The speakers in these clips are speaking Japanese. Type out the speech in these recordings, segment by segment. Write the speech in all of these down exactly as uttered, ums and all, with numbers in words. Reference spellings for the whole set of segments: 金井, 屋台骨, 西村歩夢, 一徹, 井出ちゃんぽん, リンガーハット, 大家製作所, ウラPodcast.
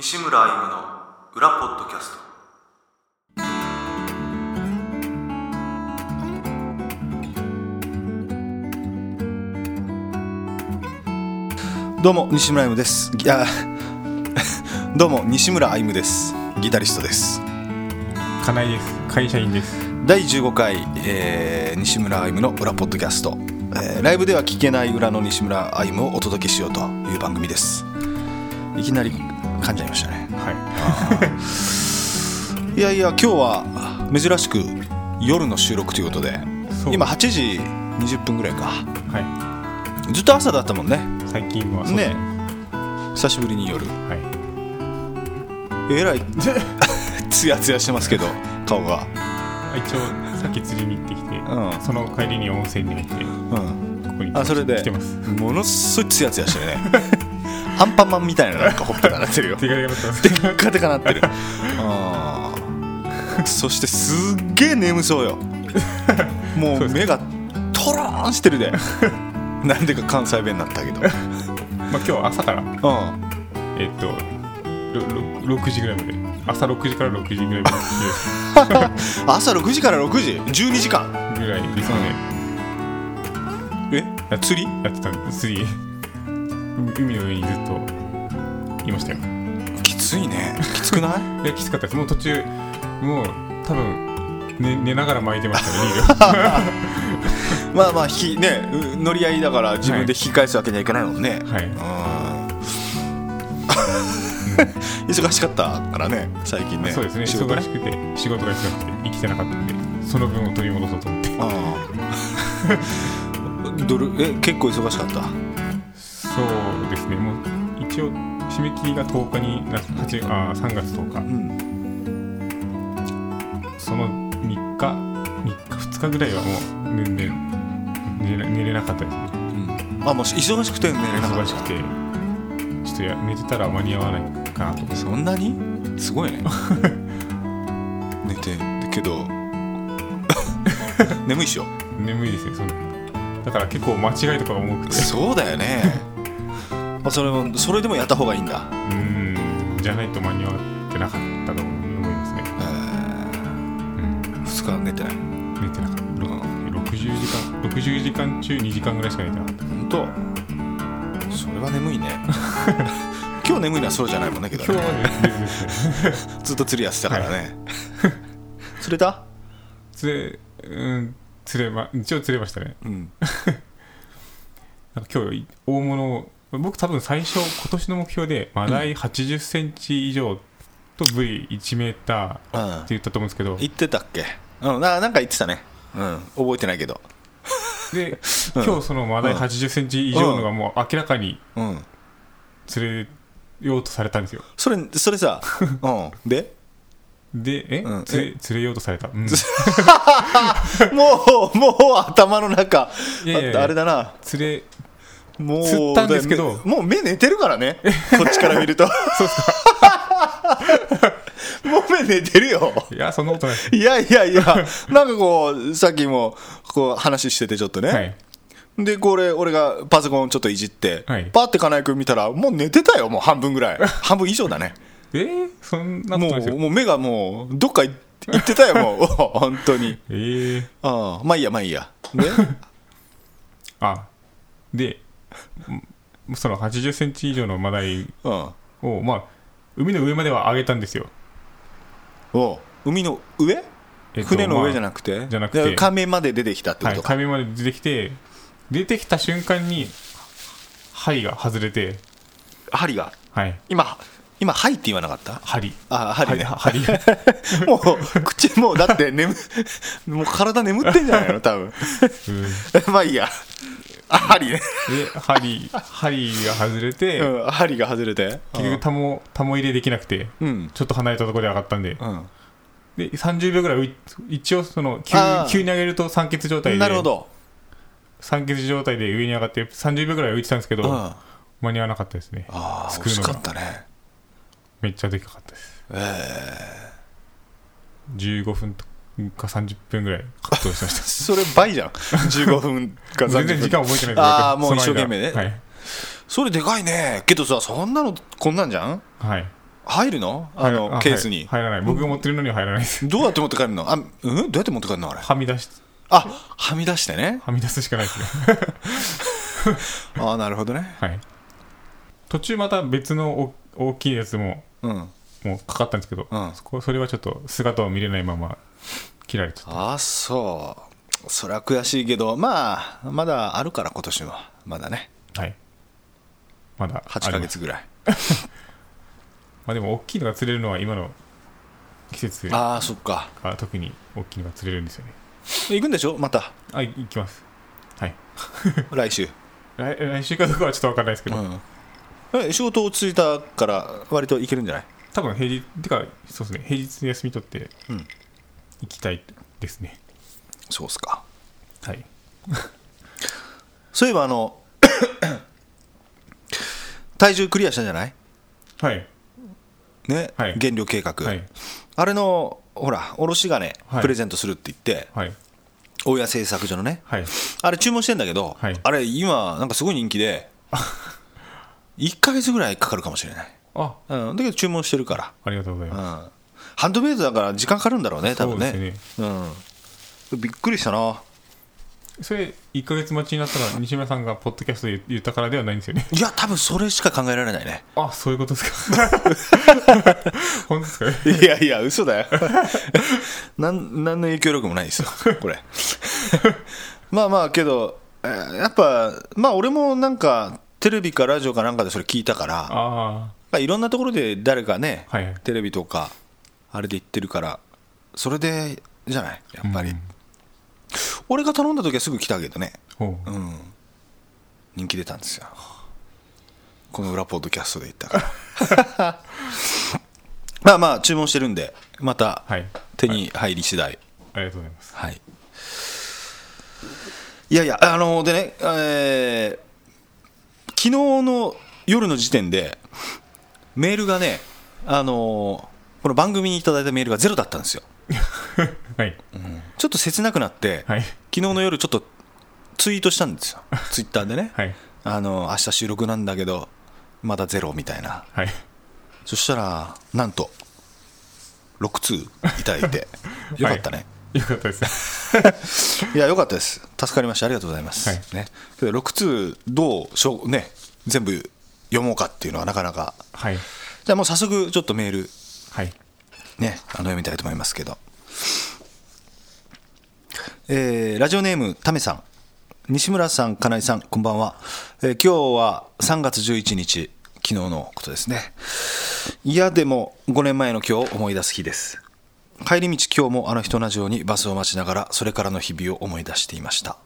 西村歩夢の裏ポッドキャスト。どうも西村歩夢です。いやどうも西村歩夢です。ギタリストです。金井です。会社員です。だいじゅうごかい、えー、西村歩夢の裏ポッドキャスト。えー、ライブでは聞けない裏の西村歩夢をお届けしようという番組です。いきなり噛んじゃいましたね。はい。いやいや今日は珍しく夜の収録ということで、今はちじにじゅっぷんぐらいか。はい。ずっと朝だったもんね。最近はそうね。久しぶりに夜。はい。えらいツヤツヤしてますけど顔が。一応さっき釣りに行ってきて、うん、その帰りに温泉に入って、うん、ここに来てます。あ、それでものすごいツヤツヤしてるね。アンパンマンみたいななんかほっぺがなってるよ。テカテカなってる。ああ。そしてすっげえ眠そうよ。もう目がトラーンしてるで。なんでか関西弁になったけど。まあ今日は朝から。うん、えー、っとろくじぐらいまで。朝ろくじからろくじぐらいまで。朝ろくじからろくじ ？じゅうにじかんぐらいですね。え？釣り？やってたんです。釣り。海の上にずっといましたよ。きついね。きつくない？いやきつかったです。もう途中もう多分 寝, 寝ながら巻いてましたね。まあまあ引きね乗り合いだから自分で引き返すわけにはいかないもんね。はい。うん、忙しかったからね最近ね。そうですね。忙しくて仕事が忙しくて生きてなかったんでその分を取り戻そうと思って。ああ。どれえ結構忙しかった。そうですね、もう一応締め切りがとおかにはちあさんがつとおか、うん、そのみっかふつかぐらいはもう全然 寝, 寝れなかったですね、うん、あもう忙しくて寝れなかった。忙しくてちょっとや寝てたら間に合わないかなと。そんなにすごいね。寝てるけど眠いっしょ。眠いですよ。そのだから結構間違いとかが多くて。そうだよね。それもそれでもやった方がいいんだ。うーん、じゃないと間に合ってなかったと思いますね。えーうん、ふつか寝てない。寝てなかった。ろくじゅうじかんろくじゅうじかん中にじかんぐらいしか寝てなかった。本当。それは眠いね。今日眠いのはそうじゃないもんねけど、ね。今日はね。ずっと釣りやってたからね。はい、釣れた？釣れ、うん、釣れま一応釣れましたね。うん、なんか今日大物を僕多分最初今年の目標でマダイはちじゅっセンチ以上とブイいちメーターって言ったと思うんですけど、うん、言ってたっけ、うん、な, なんか言ってたね、うん、覚えてないけどで今日そのマダイはちじゅっセンチ以上のがもう明らかに釣れようとされたんですよ、うん、それそれさ、うん、ででえ、うん、釣れ釣れようとされた、うん、もうもう頭の中いやいやいやあれだな釣れもう釣ったんですけどもう目寝てるからねこっちから見るとそうっすかもう目寝てるよ。いやそんなことないです。いやいやいやなんかこうさっきもこう話しててちょっとね、はい、でこれ俺がパソコンちょっといじって、はい、パって金井君見たらもう寝てたよ。もう半分ぐらい半分以上だね。えー、そんなことないですよ。もう、もう目がもうどっか行ってたよもう本当に。えー、ああまあいいやまあいいやであでそのはちじゅっセンチ以上のマダイを、うんまあ、海の上までは上げたんですよ。お海の上、えっと、船の上じゃなくて、まあ、じゃなくて海面まで出てきたってことか、はい、海面まで出てきて出てきた瞬間に針が外れて針が、はい、今今針って言わなかった？針あ針ね針もう口もうだって眠もう体眠ってんじゃないの多分まあいいや針ねで 針, 針が外れて、うん、針が外れて結局タモ入れできなくて、うん、ちょっと離れたところで上がったんで、うん、でさんじゅうびょうぐらい一応その 急, 急に上げると酸欠状態でなるほど酸欠状態で上に上がってさんじゅうびょうぐらい浮いてたんですけど、うん、間に合わなかったですね。ああ惜しかったね。めっちゃでかかったです、えー、じゅうごふんとかさんじゅっぷんぐらい葛藤しましたそれ倍じゃんじゅうごふんかさんじゅっぷん全然時間覚えてない。ああもう一生懸命ね、はい、それでかいね。けどさそんなのこんなんじゃん、はい、入るの？あのケースに、はい、入らない。僕が持ってるのには入らないです。どうやって持って帰るの？あ、うん、どうやって持って帰るの？あれはみ出して、あ、はみ出してね、はみ出すしかないですねあ、なるほどね、はい。途中また別の大きいやつも、うん、もうかかったんですけど、うん、そこ、それはちょっと姿を見れないまま切られちゃった。あ、そう、それは悔しいけど、まあまだあるから今年はまだね、はい、まだはちかげつぐらいまあでも大きいのが釣れるのは今の季節、ああ、そっか、特に大きいのが釣れるんですよね。行くんでしょまた？あ、行きます、はい来週、来、来週かどうかはちょっと分からないですけど、うん、え、仕事落ち着いたから割と行けるんじゃない？多分平日ってか、そうですね、平日に休み取って行きたいですね、うん、そうっすか、はいそういえばあの体重クリアしたんじゃない？はいね、はい、減量計画、はい、あれのほらおろし金、はい、プレゼントするって言って、はい、大家製作所のね、はい、あれ注文してんだけど、はい、あれ今なんかすごい人気でいっかげつぐらいかかるかもしれない。あ、うん、だけど注文してるから、ありがとうございます、うん、ハンドメイドだから時間かかるんだろうね多分 ね, そうですね、うん、びっくりしたな。それいっかげつ待ちになったら西村さんがポッドキャストで言ったからではないんですよね。いや、多分それしか考えられないね。あ、そういうことですか本当ですか、ね、いやいや嘘だよなん何の影響力もないですよこれまあまあけど、やっぱまあ俺もなんかテレビかラジオかなんかでそれ聞いたから、あ、まあ、いろんなところで誰かね、はい、テレビとかあれで言ってるから、それでじゃないやっぱり、うん、俺が頼んだ時はすぐ来たけどね、う、うん、人気出たんですよこの裏ポッドキャストで言ったからまあまあ注文してるんで、また手に入り次第、はい、ありがとうございます、はい。いやいや、あのー、でね、えー、昨日の夜の時点でメールがね、あのー、この番組にいただいたメールがゼロだったんですよはい、うん、ちょっと切なくなって、はい、昨日の夜ちょっとツイートしたんですよツイッターでね、はい、あの明日収録なんだけどまだゼロみたいな、はい、そしたらなんとろく通いただいてよかったね、はい、よかったですいや、よかったです、助かりました、ありがとうございます、はいね、ろく通どうしょう、ね、全部読もうかっていうのはなかなか、はい、じゃあもう早速ちょっとメール、はいね、あの読みたいと思いますけど、えー、ラジオネームためさん、西村さん、金井さん、こんばんは、えー、今日はさんがつじゅういちにち、昨日のことですね。いやでもごねんまえの今日を思い出す日です。帰り道今日もあの日と同じようにバスを待ちながらそれからの日々を思い出していました。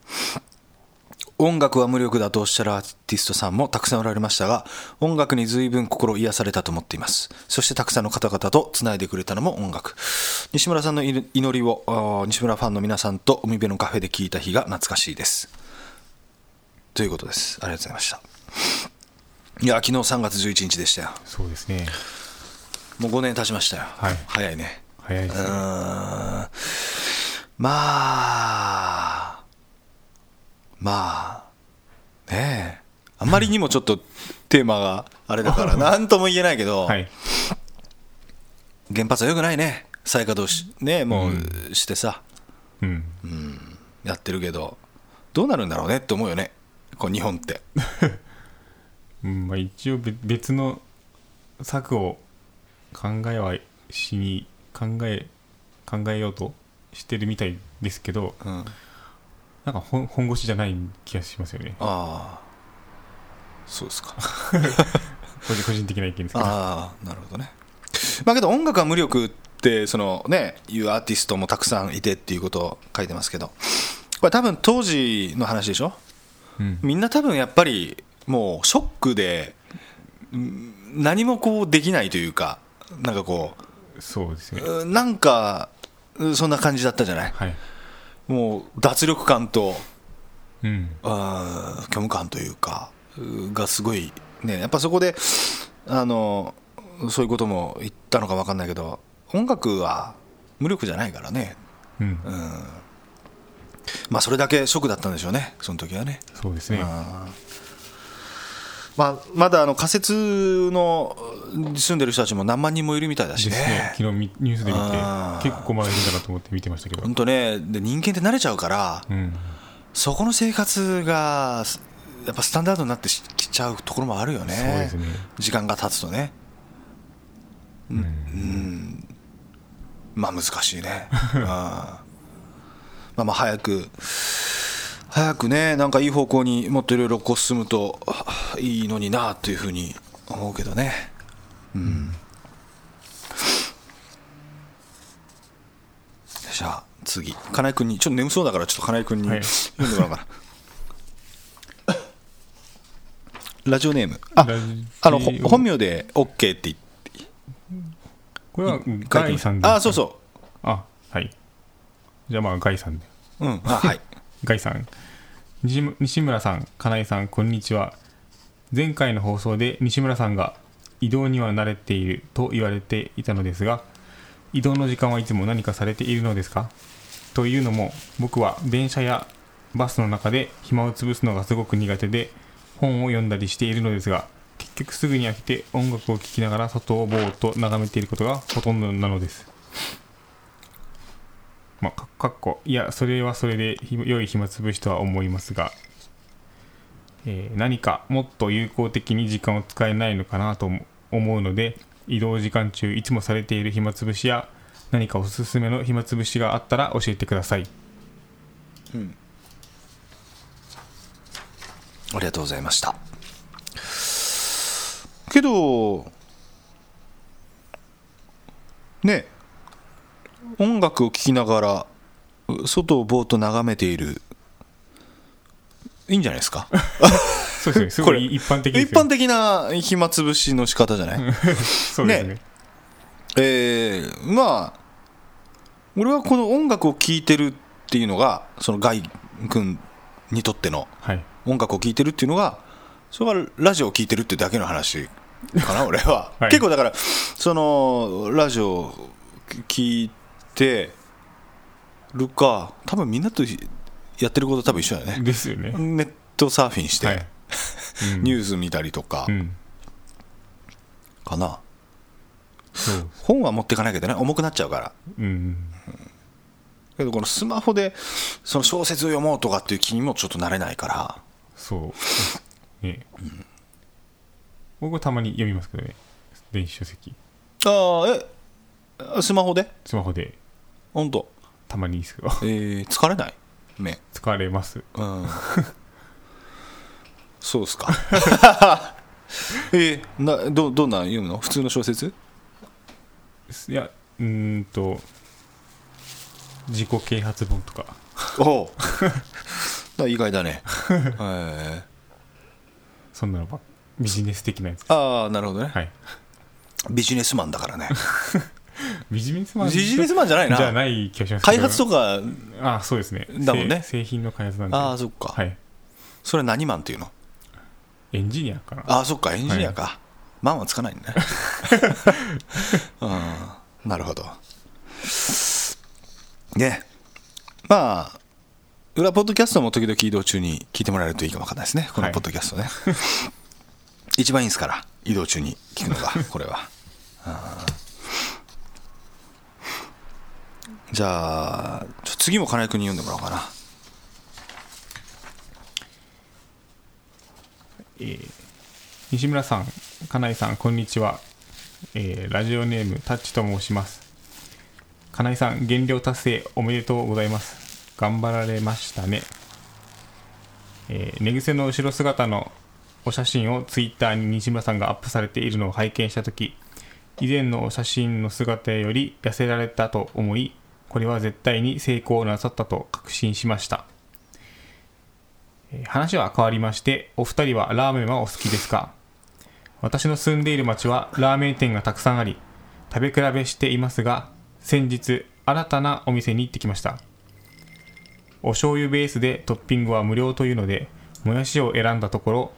音楽は無力だとおっしゃるアーティストさんもたくさんおられましたが、音楽に随分心癒されたと思っています。そしてたくさんの方々とつないでくれたのも音楽、西村さんの祈りを西村ファンの皆さんと海辺のカフェで聞いた日が懐かしいですということです。ありがとうございました。いや、昨日さんがつじゅういちにちでしたよ。そうですね、もうごねん経ちましたよ、はい、早いね、早いですね。うーん、まあまあねえ、あまりにもちょっとテーマがあれだから何とも言えないけど、はい、原発は良くないね、再稼働 し,、ね、もうしてさ、うんうん、やってるけどどうなるんだろうねって思うよね、こう日本って、うんまあ、一応別の策を考えはしに考 え, 考えようとしてるみたいですけど、うん、なんか 本, 本腰じゃない気がしますよね。ああ、そうですか個人的な意見ですけど。ああ、なるほどね。まあけど音楽は無力ってそのね、いうアーティストもたくさんいてっていうことを書いてますけど、これ多分当時の話でしょ、うん、みんな多分やっぱりもうショックで何もこうできないというか、なんかこう、そうですね、なんかそんな感じだったじゃない、はい、もう脱力感と、うん、あ、虚無感というかがすごい、ね、やっぱそこであのそういうことも言ったのか分かんないけど、音楽は無力じゃないからね、うんうん、まあ、それだけショックだったんでしょうね、その時はね。そうですね。あ、まあ、まだあの仮設の住んでる人たちも何万人もいるみたいだしね。ですね、昨日ニュースで見て結構まだいるんだなと思って見てましたけど、本当ね、で人間って慣れちゃうから、うん、そこの生活がやっぱスタンダードになってきちゃうところもあるよね。そうですね、時間が経つとね、うん、うん、まあ難しいねあまあまあ早く早くね、なんかいい方向にもっといろいろこう進むといいのになというふうに思うけどね、うんうん、じゃあ次金井君に、ちょっと眠そうだからちょっと金井君に、はい、読んでもらおうかなラジオネーム、あ、あの本名で OK って言って、これはガイさんで、あ、そうそう、あ、はい、じゃあまあガイさんで、うん、あ、はいガイさん、西村さん、金井さん、こんにちは。前回の放送で西村さんが移動には慣れていると言われていたのですが、移動の時間はいつも何かされているのですか？というのも、僕は電車やバスの中で暇を潰すのがすごく苦手で、本を読んだりしているのですが、結局すぐに飽きて音楽を聴きながら外をぼーっと眺めていることがほとんどなのです。まあ、かっこいや、それはそれで良い暇つぶしとは思いますが、えー、何かもっと有効的に時間を使えないのかなと思うので、移動時間中いつもされている暇つぶしや何かおすすめの暇つぶしがあったら教えてください、うん、ありがとうございました。けどねえ、音楽を聴きながら外をぼーっと眺めている、いいんじゃないですかそうですね、すごい一般的ですよ、一般的な暇つぶしの仕方じゃないそうです ね, ねえー、まあ俺はこの音楽を聴いてるっていうのが、そのガイ君にとっての音楽を聴いてるっていうのが、それはラジオを聴いてるってだけの話かな俺は、はい、結構だからそのラジオを聴いててるか、多分みんなとやってること多分一緒だよね。ですよね。ネットサーフィンして、はい、うん、ニュース見たりとか、うん、かな、うん。本は持っていかなきゃいけない、重くなっちゃうから。うんうん、けどこのスマホでその小説を読もうとかっていう気にもちょっとなれないから。そう。ね、うん、僕はたまに読みますけどね、電子書籍。ああ、え、スマホで？スマホで。本当たまにいいですけど、えー、疲れない目、疲れます、うん、そうですか、えー、な ど, どんな読むの？普通の小説？いや、うーんと自己啓発本とか。おうだ意外だね、えー、そんなのばビジネス的なやつ。ああ、なるほどね、はい、ビジネスマンだからねビジネスマンじゃないな、じゃない気がします。開発とか、ああ、そうですね、だもんね、製品の開発なんで。ああ、そっか、はい、それは何マンっていうの？エンジニアかな。ああ、そっか、エンジニアか、はい、マンはつかないんだね、うん、なるほどね。まあ裏ポッドキャストも時々移動中に聞いてもらえるといいかもわかんないですね、このポッドキャストね、はい、一番いいですから、移動中に聞くのがこれはあ、じゃあちょ次も金井君に読んでもらおうかな、えー、西村さん、金井さん、こんにちは、えー、ラジオネームタッチと申します。金井さん、減量達成おめでとうございます。頑張られましたね、えー、寝癖の後ろ姿のお写真をツイッターに西村さんがアップされているのを拝見したとき、以前のお写真の姿より痩せられたと思い、これは絶対に成功なさったと確信しました。話は変わりまして、お二人はラーメンはお好きですか？私の住んでいる町はラーメン店がたくさんあり、食べ比べしていますが、先日新たなお店に行ってきました。お醤油ベースでトッピングは無料というので、もやしを選んだところ、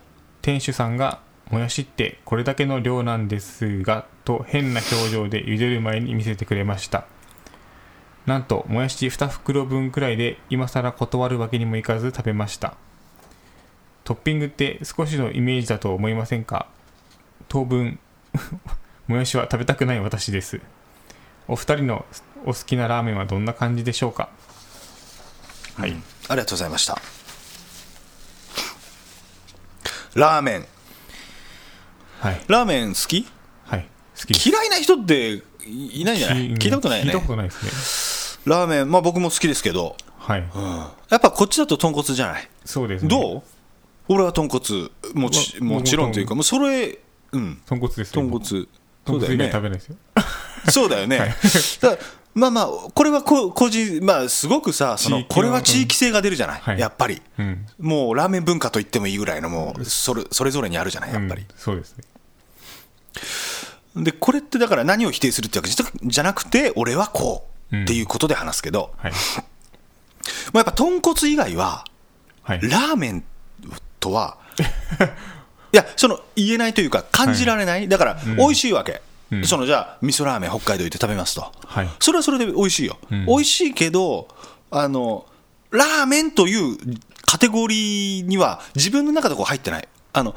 店主さんがもやしってこれだけの量なんですが、と変な表情で茹でる前に見せてくれました。なんともやしに袋分くらいで今更断るわけにもいかず食べました。トッピングって少しのイメージだと思いませんか？当分もやしは食べたくない私です。お二人のお好きなラーメンはどんな感じでしょうか？はい、うん、ありがとうございました。ラーメン、はい、ラーメン好き？はい、好き。嫌いな人っていないんじゃない？聞いたことないよね。聞いたことないですね。ラーメン、まあ僕も好きですけど、はい、うん、やっぱこっちだと豚骨じゃない？そうですね。どう？俺は豚骨もち、もちろんというか、もうそれ、うん、豚骨ですよ。豚骨。豚骨以外食べないですよ。そうだよね。はい、だまあまあこれはこ個人、まあすごくさ、そのこれは地域性が出るじゃない、はい、やっぱり、うん、もうラーメン文化と言ってもいいぐらいのもう そ, れそれぞれにあるじゃないやっぱり、うん、そうですね。でこれってだから何を否定するってわけじゃなくて、俺はこう、うん、っていうことで話すけど、はい、まあやっぱ豚骨以外は、はい、ラーメンとはいやその言えないというか感じられない、はい、だから美味しいわけ。うんうん、そのじゃあ味噌ラーメン北海道行って食べますと、はい、それはそれで美味しいよ、うん、美味しいけどあのラーメンというカテゴリーには自分の中でこう入ってない、あの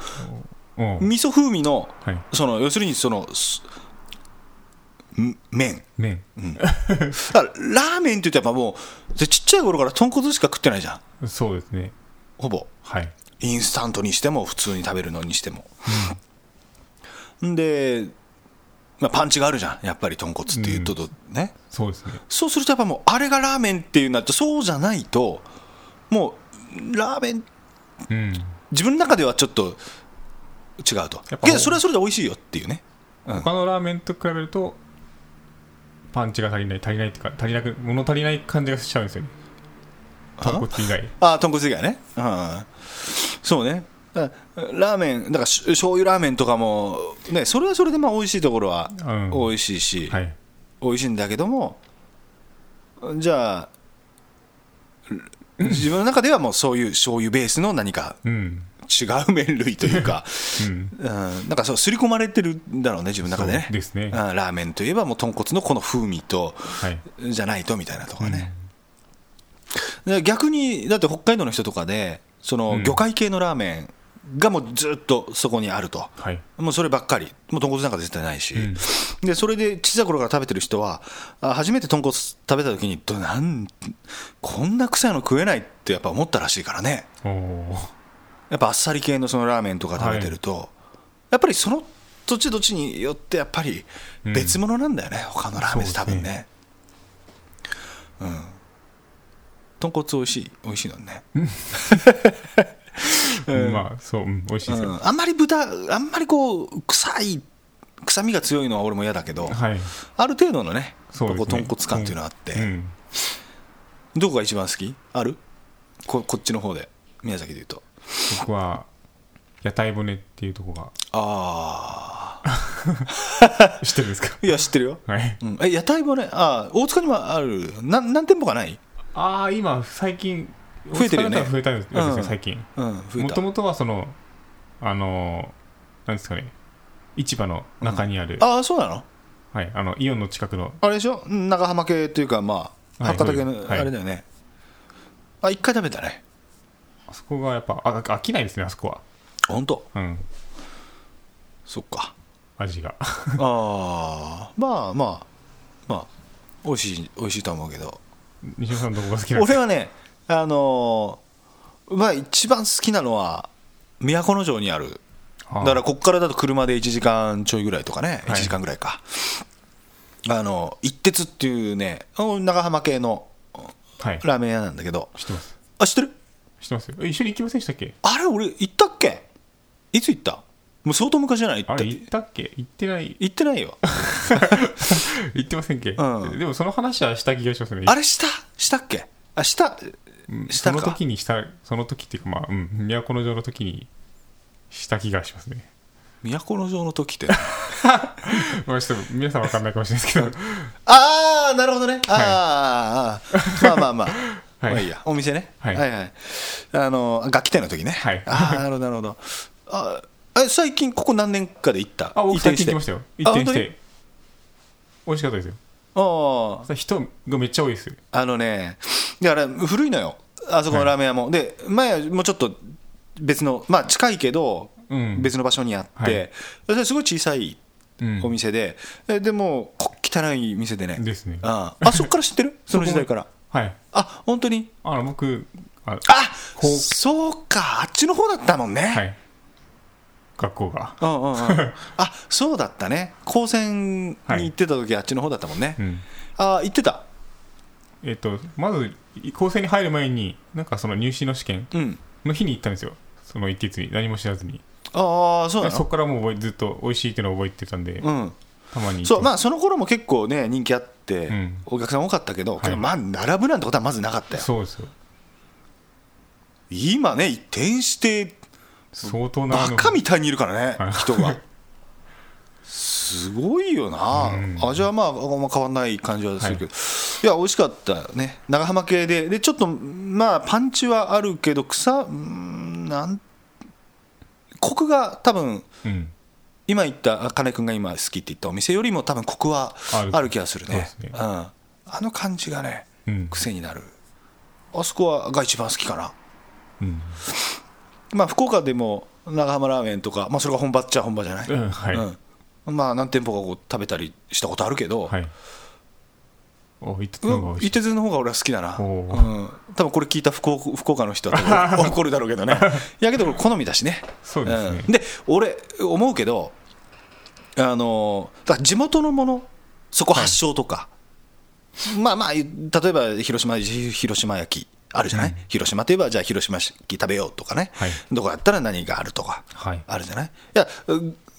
味噌風味 の,、はい、その要するにその麺、麺、うん、だからラーメンって言ってやっぱもうちっちゃい頃から豚骨しか食ってないじゃん。そうですね、ほぼ、はい、インスタントにしても普通に食べるのにしても、うん、でまあ、パンチがあるじゃんやっぱり豚骨っていうと、うん、ね、そうですね。そうするとやっぱもうあれがラーメンっていうなって、そうじゃないともうラーメン、うん、自分の中ではちょっと違うと。けどそれはそれで美味しいよっていうね、うん、他のラーメンと比べるとパンチが足りない足りないってか足りなく物足りない感じがしちゃうんですよね、豚骨以外。ああ豚骨以外ね、うん、そうね。ラーメンだから醤油ラーメンとかも、ね、それはそれでまあ美味しいところは美味しいし、うん、はい、美味しいんだけども、じゃあ自分の中ではもうそういう醤油ベースの何か違う麺類というか、うんうん、なんかそう刷り込まれてるんだろうね自分の中でね。そうですね。ラーメンといえばもう豚骨のこの風味と、はい、じゃないとみたいなとかね、うん、逆にだって北海道の人とかでその魚介系のラーメン、うんがもうずっとそこにあると、はい、もうそればっかり、もう豚骨なんか絶対ないし、うん、でそれで小さい頃から食べてる人は初めて豚骨食べた時にどなんこんな臭いの食えないってやっぱ思ったらしいからね。おやっぱあっさり系のそのラーメンとか食べてると、はい、やっぱりその土地土地によってやっぱり別物なんだよね、うん、他のラーメンって多分ね、う、うん、豚骨美味しい美味しいのね、うんうん、まあそう、うん、美味しいですよ、うん、あんまり豚あんまりこう臭い臭みが強いのは俺も嫌だけど、はい、ある程度のね、そうですね、こう豚骨感っていうのがあって、うんうん、どこが一番好き？ある？こ、こっちの方で宮崎でいうと僕は屋台骨っていうとこがああ知ってるんですか？いや知ってるよ、はい、うん、え屋台骨、あ大塚にもあるな、何店舗かない？ああ今最近増えてるよね。増えたんですよ最近。もともとはそのあのなんですかね、市場の中にある、うん、ああそうなの、はい、あのイオンの近くのあれでしょ、長浜系というかまあ博多系のあれだよね、はい、あ一回食べたね。あそこがやっぱあ飽きないですねあそこは。本当。うん。そっか。味がああまあまあまあ美味しい美味しいと思うけど。西野さんどこが好きなんですか？俺はね。あのーまあ、一番好きなのは都城にある、だからここからだと車でいちじかんちょいぐらいとかね、はい、いちじかんぐらいか、あの一徹っていうね長浜系のラーメン屋なんだけど、はい、知ってます。あ知ってる知ってますよ。一緒に行きませんでしたっけ？あれ俺行ったっけ？いつ行った？もう相当昔じゃない？行ったっけ？あれ行ったっけ？行ってない行ってないよ行ってませんっけ、うん、でもその話はした気がしますね。あれしたしたっけ？あしたその時にしたその時っていうかまあ、うん、都城の時にした気がしますね。都城の時ってまあちょっと皆さん分かんないかもしれないですけどああなるほどね、あ、はい、あまあまあまあ、はい、まあいいやお店ね、はい、はいはいあの楽器店の時ね、はい、ああなるほどなるほど。あ最近ここ何年かで行った？あ僕最近行きましたよ。移転して美味しかったですよ。あ人がめっちゃ多いですよ。あのねだから古いのよあそこのラーメン屋も、はい、で前はもうちょっと別の、まあ、近いけど別の場所にあって、うん、はい、すごい小さいお店で、うん、でも汚い店で ね, ですね あ, あそこから知ってるその時代から、はい、あ、本当にあの僕 あ, あそうか、あっちの方だったもんね、はい、学校が、うんうんうん、あ、そうだったね、高専に行ってた時、はい、あっちの方だったもんね、うん、あ、行ってた、えー、とまず高専に入る前になんかその入試の試験の日に行ったんですよ、その一日に何も知らずに、ああ、そうなの、そこからもうずっと美味しいっていうのを覚えてたんで、うん、たまに、そう、まあその頃も結構ね人気あって、うん、お客さん多かったけど、はい、まあ並ぶなんてことはまずなかったよ、そうですよ、今ね移転して相当なバカみたいにいるからね人がすごいよな、うん、味はまああんま変わんない感じはするけど、はい、いや美味しかったよね、長浜系 で, でちょっとまあパンチはあるけど草なんコクが多分、うん、今言った金井君が今好きって言ったお店よりも多分コクはある気がする ね, ですね、うん、あの感じがね、うん、癖になる、あそこはが一番好きかな、うん、まあ、福岡でも長浜ラーメンとか、まあ、それが本場っちゃ本場じゃない、うん、はい、うん、まあ、何店舗かこう食べたりしたことあるけど、はい、お一徹の方が美味しい、一徹の方が俺は好きだな、うん、多分これ聞いた福岡、福岡の人は怒るだろうけどねいやけど俺好みだしね、そうですね、うん、で俺思うけど、あのだ地元のものそこ発祥とか、はい、まあまあ例えば広島広島焼きあるじゃない、うん、広島といえばじゃあ広島焼き食べようとかね、はい、どこだったら何があるとか、はい、あるじゃない、いや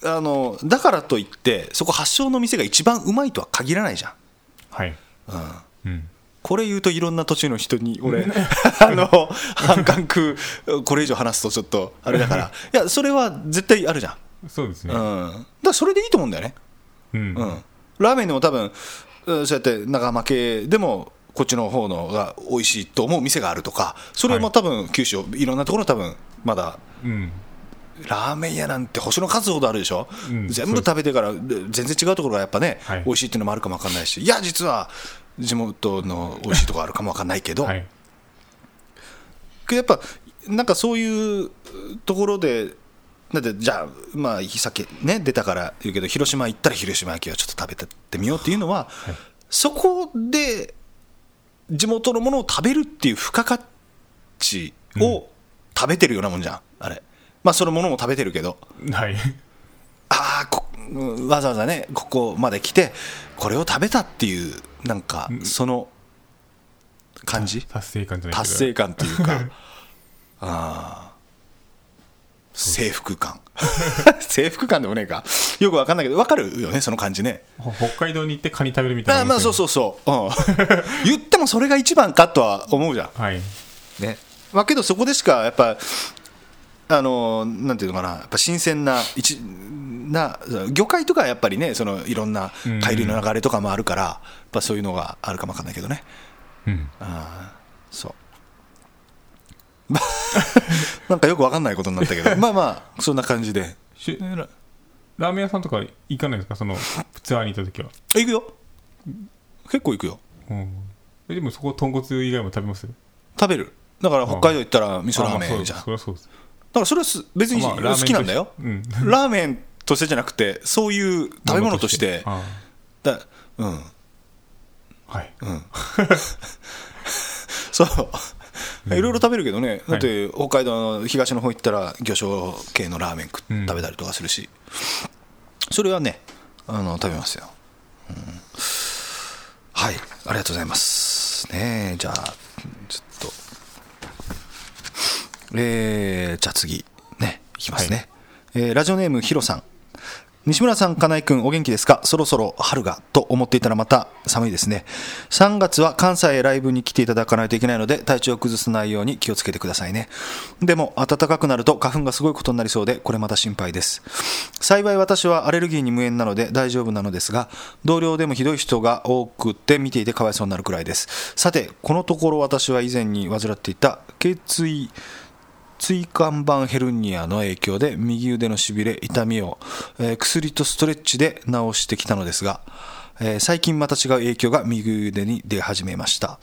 あのだからといってそこ発祥の店が一番うまいとは限らないじゃん、はい、うんうん、これ言うといろんな途中の人に俺あの反感食う、これ以上話すとちょっとあれだからいやそれは絶対あるじゃん、そうですね、うん、だからそれでいいと思うんだよね、うんうん、ラーメンでも多分そうやって長浜系でもこっちの方のが美味しいと思う店があるとか、それも多分九州いろんなところ多分まだ、うん、ラーメン屋なんて星の数ほどあるでしょ、うん、全部食べてから全然違うところがやっぱね、はい、美味しいっていうのもあるかも分かんないし、いや実は地元の美味しいところあるかも分かんないけど、はい、やっぱなんかそういうところでだってじゃあまあさっきね出たから言うけど広島行ったら広島焼きをちょっと食べてってみようっていうのは、はい、そこで地元のものを食べるっていう付加価値を食べてるようなもんじゃん、あれ、まあそのものも食べてるけど、はい、ああ、わざわざねここまで来てこれを食べたっていうなんかその感じ、達成感じゃないけど、達成感というかあ、征服感征服感でもねえかよく分かんないけど分かるよねその感じね、北海道に行ってカニ食べるみたいな、あ、まあそうそうそう、うん、言ってもそれが一番かとは思うじゃん、はいね、まあ、けどそこでしかやっぱあのなんていうのかな、やっぱ新鮮な一な魚介とかやっぱりねそのいろんな海流の流れとかもあるから、うん、やっぱそういうのがあるかも分かんないけどね、うん、あ、そうなんかよく分かんないことになったけどまあまあそんな感じで、ラ, ラーメン屋さんとか行かないですか、そのツアーに行った時は行くよ、結構行くよ、うん、でもそこ豚骨以外も食べます、食べる、だから北海道行ったら味噌ラーメンじゃん、まあ、そ, そ, そうです、だからそれは別に、まあ、好きなんだよ、うん、ラーメンとしてじゃなくてそういう食べ物としてだ、うん、はい、うん、そういろいろ食べるけどね、だって北海道の東の方行ったら魚醤系のラーメン食べたりとかするし、うん、それはねあの食べますよ、うん、はい、ありがとうございますね、じゃあちょっと、えー、じゃあ次ねいきますね、はい、えー、ラジオネームヒロさん、西村さん、金井くん、お元気ですか？そろそろ春がと思っていたらまた寒いですね。さんがつは関西へライブに来ていただかないといけないので体調を崩さないように気をつけてくださいね。でも暖かくなると花粉がすごいことになりそうでこれまた心配です。幸い私はアレルギーに無縁なので大丈夫なのですが、同僚でもひどい人が多くて見ていてかわいそうになるくらいです。さてこのところ私は以前に患っていた頚椎椎間板ヘルニアの影響で右腕のしびれ、痛みを、えー、薬とストレッチで治してきたのですが、えー、最近また違う影響が右腕に出始めました。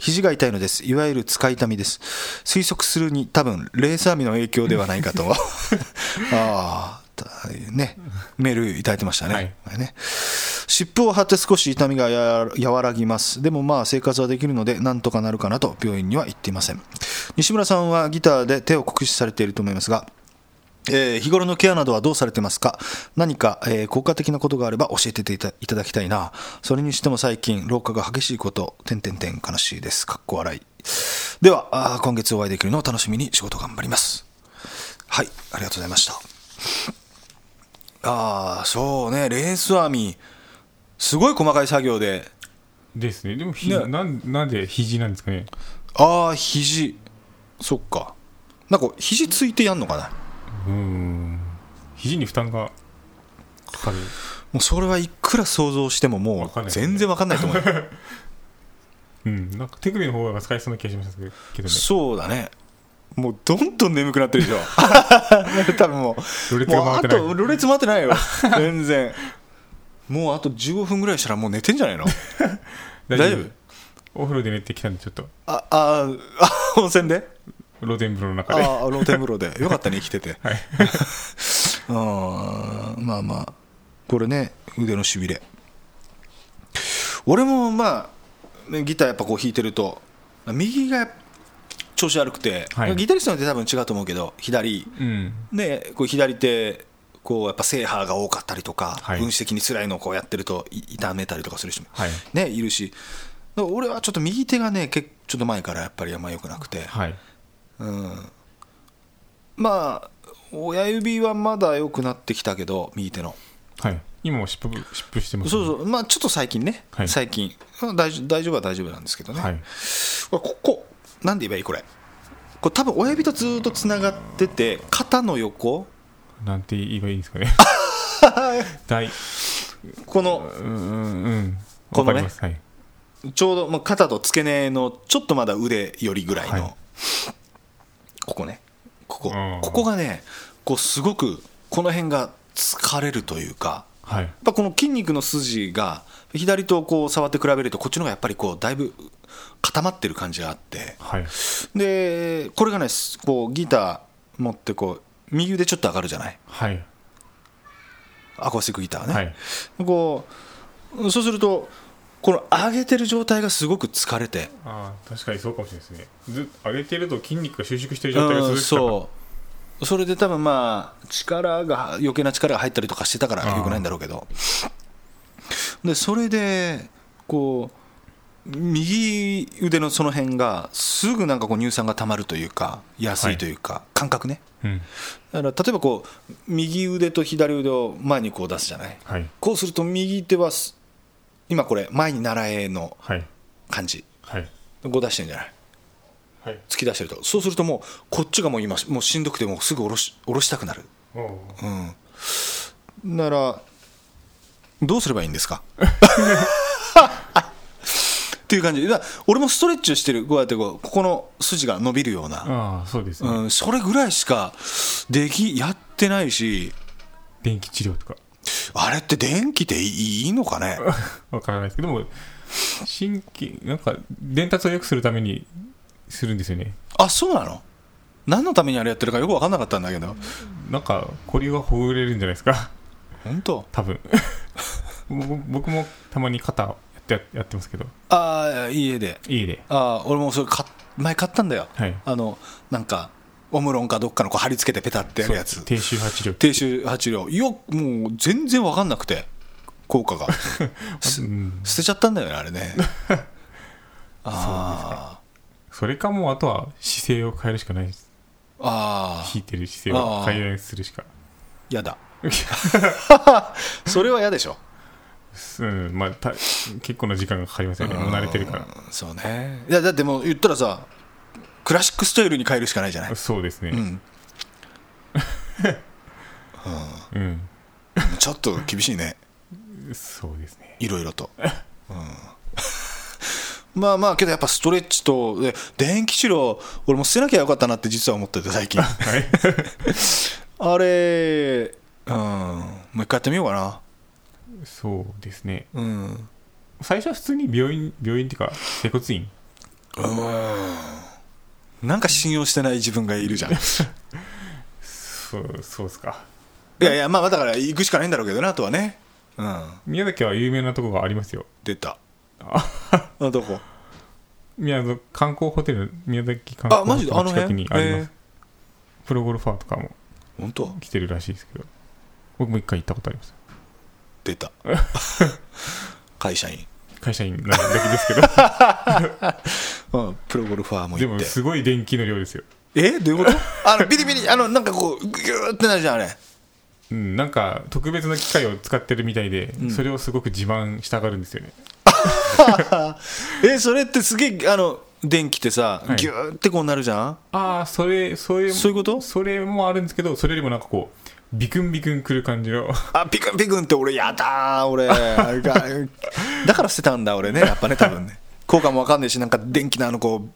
肘が痛いのです。いわゆる使い痛みです。推測するに多分レース編みの影響ではないかとあー、ね、メールいただいてましたね、はい、これね、湿布を貼って少し痛みがや和らぎます。でもまあ生活はできるのでなんとかなるかなと病院には行っていません。西村さんはギターで手を酷使されていると思いますが、えー、日頃のケアなどはどうされてますか？何か、えー、効果的なことがあれば教えていただきたいな。それにしても最近老化が激しいこと点々点悲しいです。かっこ笑い。ではあ今月お会いできるのを楽しみに仕事頑張ります。はい、ありがとうございました。ああそうね、レース編みすごい細かい作業でですね。でもひ、ね、な, なんで肘なんですかね。ああ肘、そっか。なんか肘ついてやんのかな。うん、肘に負担がかかる。もうそれはいくら想像してももう全然分かんないと思ううん、なんか手首の方が使えそうな気がしましたけどね。そうだね、もうどんどん眠くなってるでしょ多分もうろれつ回ってない、もうあとろれつ回ってないよ全然。もうあとじゅうごふんぐらいしたらもう寝てんじゃないの大丈夫、大丈夫。お風呂で寝てきたんでちょっとあああ温泉で露天風呂の中であ露天風呂でよかったね生きてて、はい、あまあまあこれね、腕のしびれ。俺もまあギターやっぱこう弾いてると右が調子悪くて、はい、ギタリストの手多分違うと思うけど左、うん、でこう左手こうやっぱ制覇が多かったりとか、はい、分子的に辛いのをこうやってると痛めたりとかする人も、はいね、いるし、俺はちょっと右手がねちょっと前からやっぱりあんま良くなくて、はい、うん、まあ親指はまだ良くなってきたけど右手の、はい、今も湿布湿布してます、ね、そうそう、まあちょっと最近ね、はい、最近、まあ、大, 大丈夫は大丈夫なんですけどね、はい、ここなんで言えばいいこれ、これ多分親指とずっとつながってて肩の横なんて言えばいいんですかねこの、うんうん、このね、はい、ちょうど、まあ、肩と付け根のちょっとまだ腕よりぐらいの、はい、ここね、ここ、ここがね、こうすごくこの辺が疲れるというか、はい、やっぱこの筋肉の筋が左とこう触って比べるとこっちの方がやっぱりこうだいぶ固まってる感じがあって、はい、でこれがねこうギター持ってこう右腕ちょっと上がるじゃない、はい、アコースティックギターね、はい、こうそうするとこの上げてる状態がすごく疲れて、あ確かにそうかもしれないですね。ず上げてると筋肉が収縮してる状態が続く、そうそれで多分まあ力が余計な力が入ったりとかしてたからよくないんだろうけど、でそれでこう右腕のその辺がすぐなんかこう乳酸がたまるというか安いというか、はい、感覚ね、うん、だから例えばこう右腕と左腕を前にこう出すじゃない、はい、こうすると右手は今これ前に習えの感じ、はいはい、こう出してるんじゃない、はい、突き出してると、そうするともうこっちがもう今もうしんどくてもうすぐ下ろし、下ろしたくなる、うん、ならどうすればいいんですかっていう感じだ。俺もストレッチをしてる、こうやってこうここの筋が伸びるような、あそうです、ね、うん、それぐらいしかできやってないし、電気治療とかあれって電気でいいのかねわからないですけど、でも神経なんか伝達を良くするためにするんですよね。あ、そうなの。何のためにあれやってるかよく分かんなかったんだけど、なんかコリがほぐれるんじゃないですか。本当？多分僕もたまに肩やってやってますけど、ああ家で家でああ俺もそれ前買ったんだよ、はい、あのなんかオムロンかどっかのこう貼り付けてペタってやるやつ、低周波治療、低周波治療よ、もう全然分かんなくて効果が、うん、捨てちゃったんだよねあれねあそうですか。それかもうあとは姿勢を変えるしかないです。ああ引いてる姿勢を改善するしかやだそれは嫌でしょうん、まあ、た結構な時間がかかりますよね、もう慣れてるから。そうね、いやだってもう言ったらさクラシックスタイルに変えるしかないじゃない。そうですね、うん、うんうん、ちょっと厳しいねそうですね、いろいろと、うん、まあまあけどやっぱストレッチとで電気治療俺も捨てなきゃよかったなって実は思ってて最近あれ、うん、もう一回やってみようかな。そうですね、うん、最初は普通に病院病院っていうか整骨院、うん、なんか信用してない自分がいるじゃん。そうそうですか。いやいや、まあだから行くしかないんだろうけどな、あとはね、うん、宮崎は有名なとこがありますよ。出た。あどこ？宮崎観光ホテル、宮崎観光ホテルの近くにあります。プロゴルファーとかも本当来てるらしいですけど、僕も一回行ったことあります。出た。会社員会社員なんだけですけど、うん、プロゴルファーも行って、でもすごい電気の量ですよ。え、どういうこと？あのビリビリ、あのなんかこうギューってなるじゃんあれ。うん、なんか特別な機械を使ってるみたいで、うん、それをすごく自慢したがるんですよね。え、それってすげえ、あの電気ってさ、はい、ギューってこうなるじゃん。ああ、それそういうそういうこと？それもあるんですけど、それよりもなんかこうビクンビクンくる感じの。あ、ビクンビクンって俺やだー、俺あれかだから捨てたんだ俺ね、やっぱね、多分ね。効果も分かんないし、なんか電気のあのこう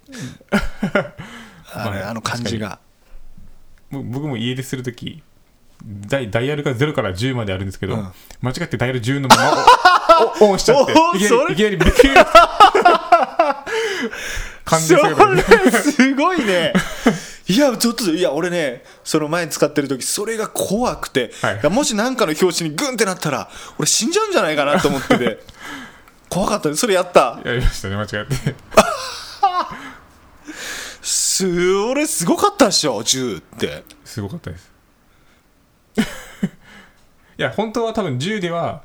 あれ、あの感じが。僕も家出するとき。ダ イ, ダイヤルがゼロからじゅうまであるんですけど、うん、間違ってダイヤルじゅうのままオンしちゃっていきなりビキュー感じするからね。すごいね。いやちょっと、いや俺ね、その前使ってる時それが怖くて、はい、もし何かの拍子にグンってなったら俺死んじゃうんじゃないかなと思ってて怖かったね。それやったやりましたね、間違ってそれすごかったでしょ、じゅうってすごかったです。いや本当は多分じゅうでは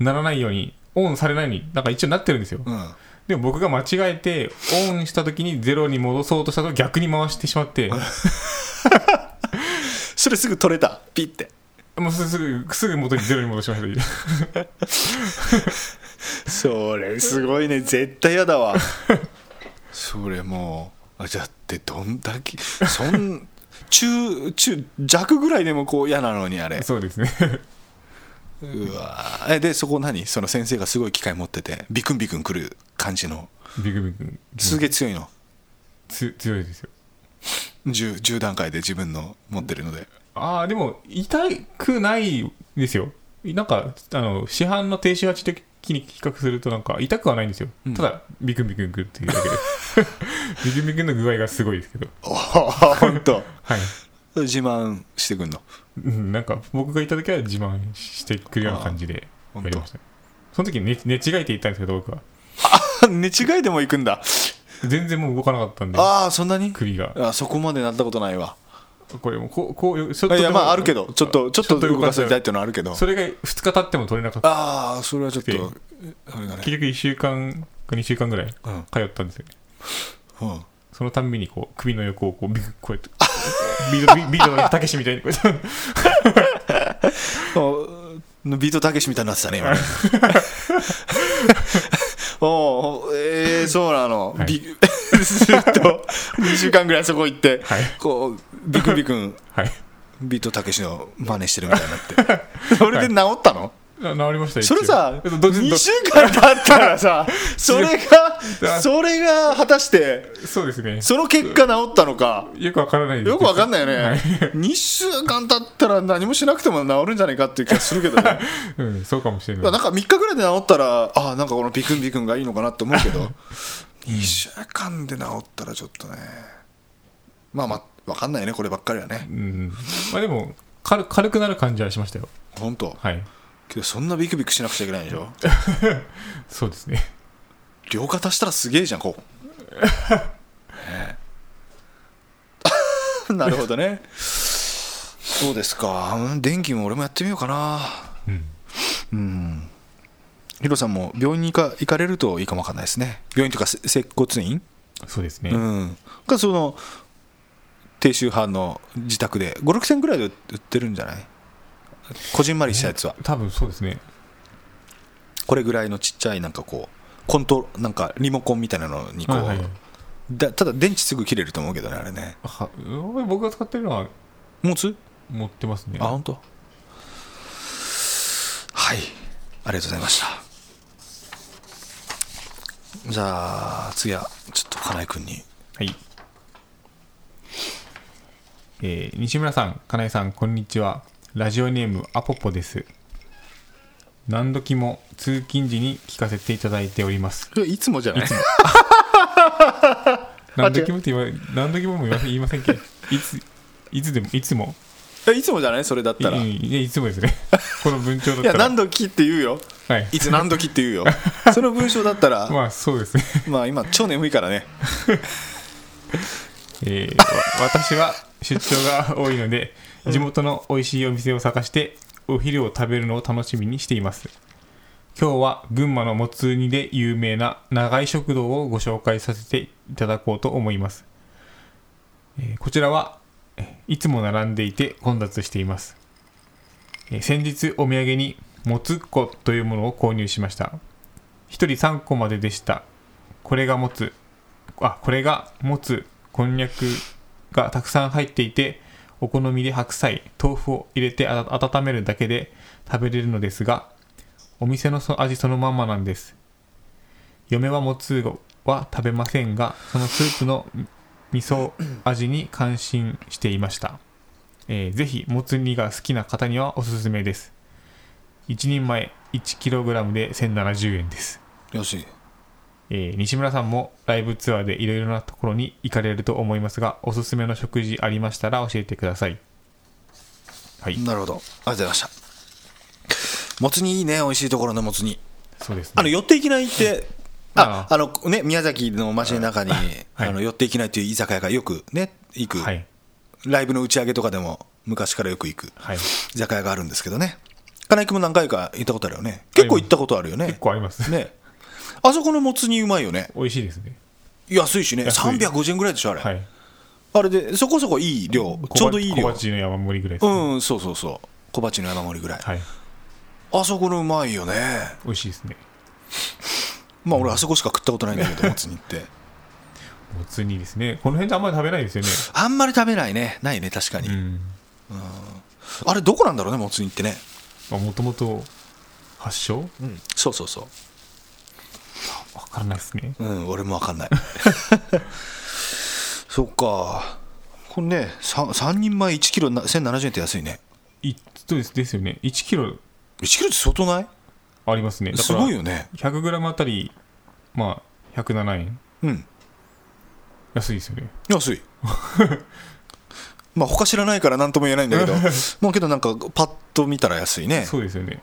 ならないように、オンされないようになんか一応なってるんですよ、うん、でも僕が間違えてオンした時にゼロに戻そうとしたと逆に回してしまってそれすぐ取れた、ピッてもうす ぐ, す, ぐすぐ元にゼロに戻しましたそれすごいね、絶対やだわそれもう、あ、だってどんだけそん中中弱ぐらいでもこう嫌なのにあれ。そうですねうわ、えでそこ何、その先生がすごい機械持っててビクンビクンくる感じの。ビクンビクンすげえ強いの。つ強いですよ。 10, じゅう段階で自分の持ってるので。ああ、でも痛くないですよ。なんかあの市販の低周波値的に比較するとなんか痛くはないんですよ、うん、ただビクンビクンくるっていうだけでビクンビクンの具合がすごいですけど。本当、はい、自慢してくんの、うん、なんか僕がいた時は自慢してくるような感じでやりました。その時に 寝, 寝違えていったんですけど僕は。あ、寝違えでも行くんだ。全然もう動かなかったんで。ああ、そんなに首が。あ、そこまでなったことないわ。これもこうこうちょっと、いやまああるけど、ちょっとちょっと動かせたいっていうのはあるけど、それがふつか経っても取れなかった。ああ、それはちょっとあれだね。結局いっしゅうかんかにしゅうかんぐらい通ったんですよね、うんうん、そのたんびにこう首の横をこうビクッこうやってビートのたけしみたいにこうやってビートたけしみたいになってたね今ねお、えー、そうなの、はい、ビずっとにしゅうかんぐらいそこ行って、はい、こうビクビクン、はい、ビートたけしの真似してるみたいになってそれで治ったの、はい、治りました。それさにしゅうかん経ったらさそれがそれが果たしてそうですね、その結果治ったのかよくわからないです。よくわかんないよね、はい、にしゅうかん経ったら何もしなくても治るんじゃないかっていう気がするけどね、うん、そうかもしれない。なんかみっかぐらいで治ったら、あ、なんかこのビクンビクンがいいのかなって思うけどにしゅうかんで治ったらちょっとね、まあまあ分かんないね、こればっかりはね、うん、まあ、でも 軽, 軽くなる感じはしましたよ本当、はい、けどそんなビクビクしなくちゃいけないでしょそうですね、両肩したらすげえじゃんこうなるほどねそうですか。電気も俺もやってみようかな。うん、うん、ヒロさんも病院に 行, か行かれるといいかもわかんないですね。病院とか接骨院。そうですね、うん、かその低周波の自宅で ごろくせんえんぐらいで売ってるんじゃない、こじんまりしたやつは。多分そうですね。これぐらいのちっちゃいなんかこうコントなんかリモコンみたいなのにこう、はいはい、だただ電池すぐ切れると思うけどねあれね。は僕が使ってるのは持つ持ってますね。あ、本当。はい、ありがとうございました。じゃあ次はちょっと金井君に、はい、えー、西村さん、金井さん、こんにちは。ラジオネームアポポです。何時も通勤時に聞かせていただいております。いつもじゃない、いつも何時もって言わ何時もも言いませんけどいついつでもいつもいつもじゃないそれだったら い, い, いつもですねこの文章だったらいや何時って言うよ、はい、いつ何時って言うよその文章だったらまあそうですねまあ今超眠いからね、えー、私は出張が多いので地元の美味しいお店を探してお昼を食べるのを楽しみにしています。今日は群馬のもつ煮で有名な長井食堂をご紹介させていただこうと思います。えー、こちらはいつも並んでいて混雑しています。えー、先日お土産にもつっこというものを購入しました。一人さんこまででした。これがもつあこれがもつこんにゃくがたくさん入っていてお好みで白菜豆腐を入れてあ温めるだけで食べれるのですがお店の味そのまんまなんです。嫁はもつは食べませんがそのスープの味噌味に感心していました。えー、ぜひもつ煮が好きな方にはおすすめです。いちにんまえ いちキログラム でせんななじゅうえんです。安い。えー、西村さんもライブツアーでいろいろなところに行かれると思いますがおすすめの食事ありましたら教えてください。はい、なるほど、ありがとうございました。もつ煮いいね、美味しいところのもつ煮。そうですね、あの寄っていきないって、うん、あああのね、宮崎の街の中に、はい、あの寄っていきないという居酒屋がよくね行く、はい、ライブの打ち上げとかでも昔からよく行く、はい、居酒屋があるんですけどね。金井君も何回か行ったことあるよね。結構行ったことあるよね。結構ありますね。あそこのもつ煮うまいよね。美味しいですね。安いしね。さんびゃくごじゅうえんぐらいでしょあれ、はい、あれでそこそこいい量、ちょうどいい量、小鉢の山盛りぐらいですね。うん、そうそうそう、小鉢の山盛りぐらい、はい、あそこのうまいよね。美味しいですね。まあ俺あそこしか食ったことないんだけどもつ煮ってもつ煮ですね。この辺であんまり食べないですよね。あんまり食べないね。ないね、確かに。うん、うん、あれどこなんだろうね、もつ煮ってね。もともと発祥、うん、そうそうそう、分かんないですね。うん、俺も分かんないそっか、これね、さんにんまえいちキロせんななじゅうえんって安いね。いそうですですよね。いちキロいちキロって相当ない？ありますね。だからすごいよね。ひゃくグラム あたり、まあ、ひゃくななえん。うん、安いですよね。安いまあ他知らないから何とも言えないんだけどもうけどなんかパッと見たら安いね。そうですよね。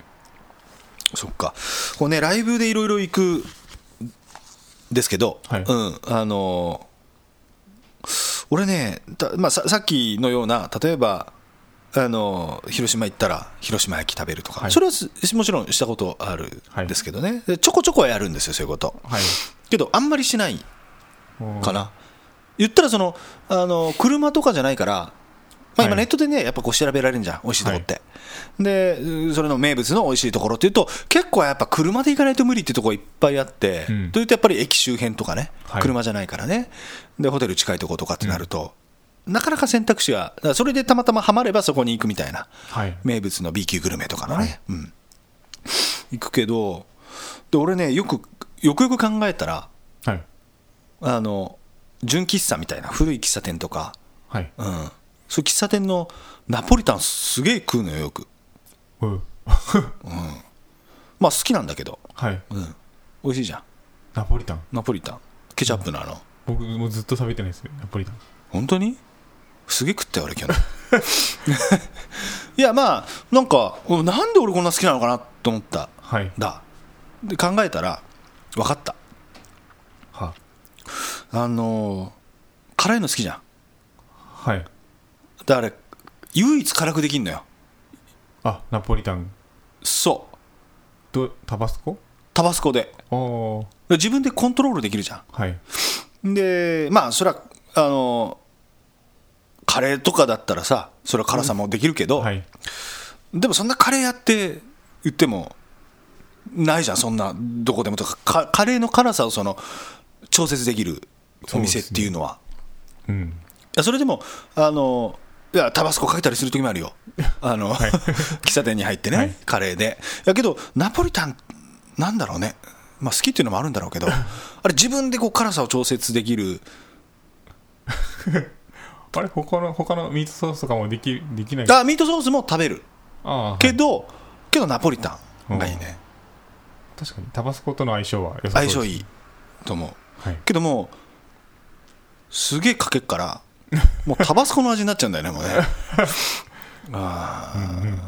そっか、こうね、ライブでいろいろ行くですけど、はい、うん、あのー、俺ね、まあ、さ, さっきのような例えば、あのー、広島行ったら広島焼き食べるとか、はい、それはもちろんしたことあるんですけどね、はい、でちょこちょこはやるんですよ、そういうこと、はい、けどあんまりしないかな。言ったらその、あのー、車とかじゃないから、まあ、今ネットでね、やっぱこう調べられるんじゃん、美味しいところって、はい、でそれの名物の美味しいところっていうと結構やっぱ車で行かないと無理っていうところいっぱいあって、うん、というとやっぱり駅周辺とかね、はい、車じゃないからね、でホテル近いところとかってなると、うん、なかなか選択肢は、それでたまたまハマればそこに行くみたいな、はい、名物の B 級グルメとかのね、はい、うん、行くけど、で俺ね、よくよくよく考えたら、はい、あの純喫茶みたいな古い喫茶店とか、はい、うん、そう喫茶店のナポリタンすげえ食うのよ、よく、うんうん、まあ好きなんだけど、はい、うん、美味しいじゃんナポリタン。ナポリタンケチャップのあの、僕もずっと食べてないですよナポリタン。本当にすげえ食ったよ俺去年いや、まあなんかなんで俺こんな好きなのかなと思った、はい、だで考えたら分かった。はあのー、辛いの好きじゃん、はい、だから唯一辛くできんのよ。あ、ナポリタン。そう。どタバスコ？タバスコで。お、自分でコントロールできるじゃん。はい。で、まあそれはあのカレーとかだったらさ、それは辛さもできるけど、はい、でもそんなカレーやって言ってもないじゃん、そんなどこでもとか、かカレーの辛さをその調節できるお店っていうのは。う, ね、うん。いやそれでもあの。いやタバスコかけたりする時もあるよあの、はい、喫茶店に入ってね、はい、カレーでやけどナポリタンなんだろうね、まあ、好きっていうのもあるんだろうけどあれ自分でこう辛さを調節できるあれ他の、他のミートソースとかもでき、できない。あ、ミートソースも食べる、あ、けど、はい、けどナポリタンがいいね。確かにタバスコとの相性は良さそうです。相性いいと思う、はい、けどもすげえかけっからもうタバスコの味になっちゃうんだよねもうねあ、うんうん、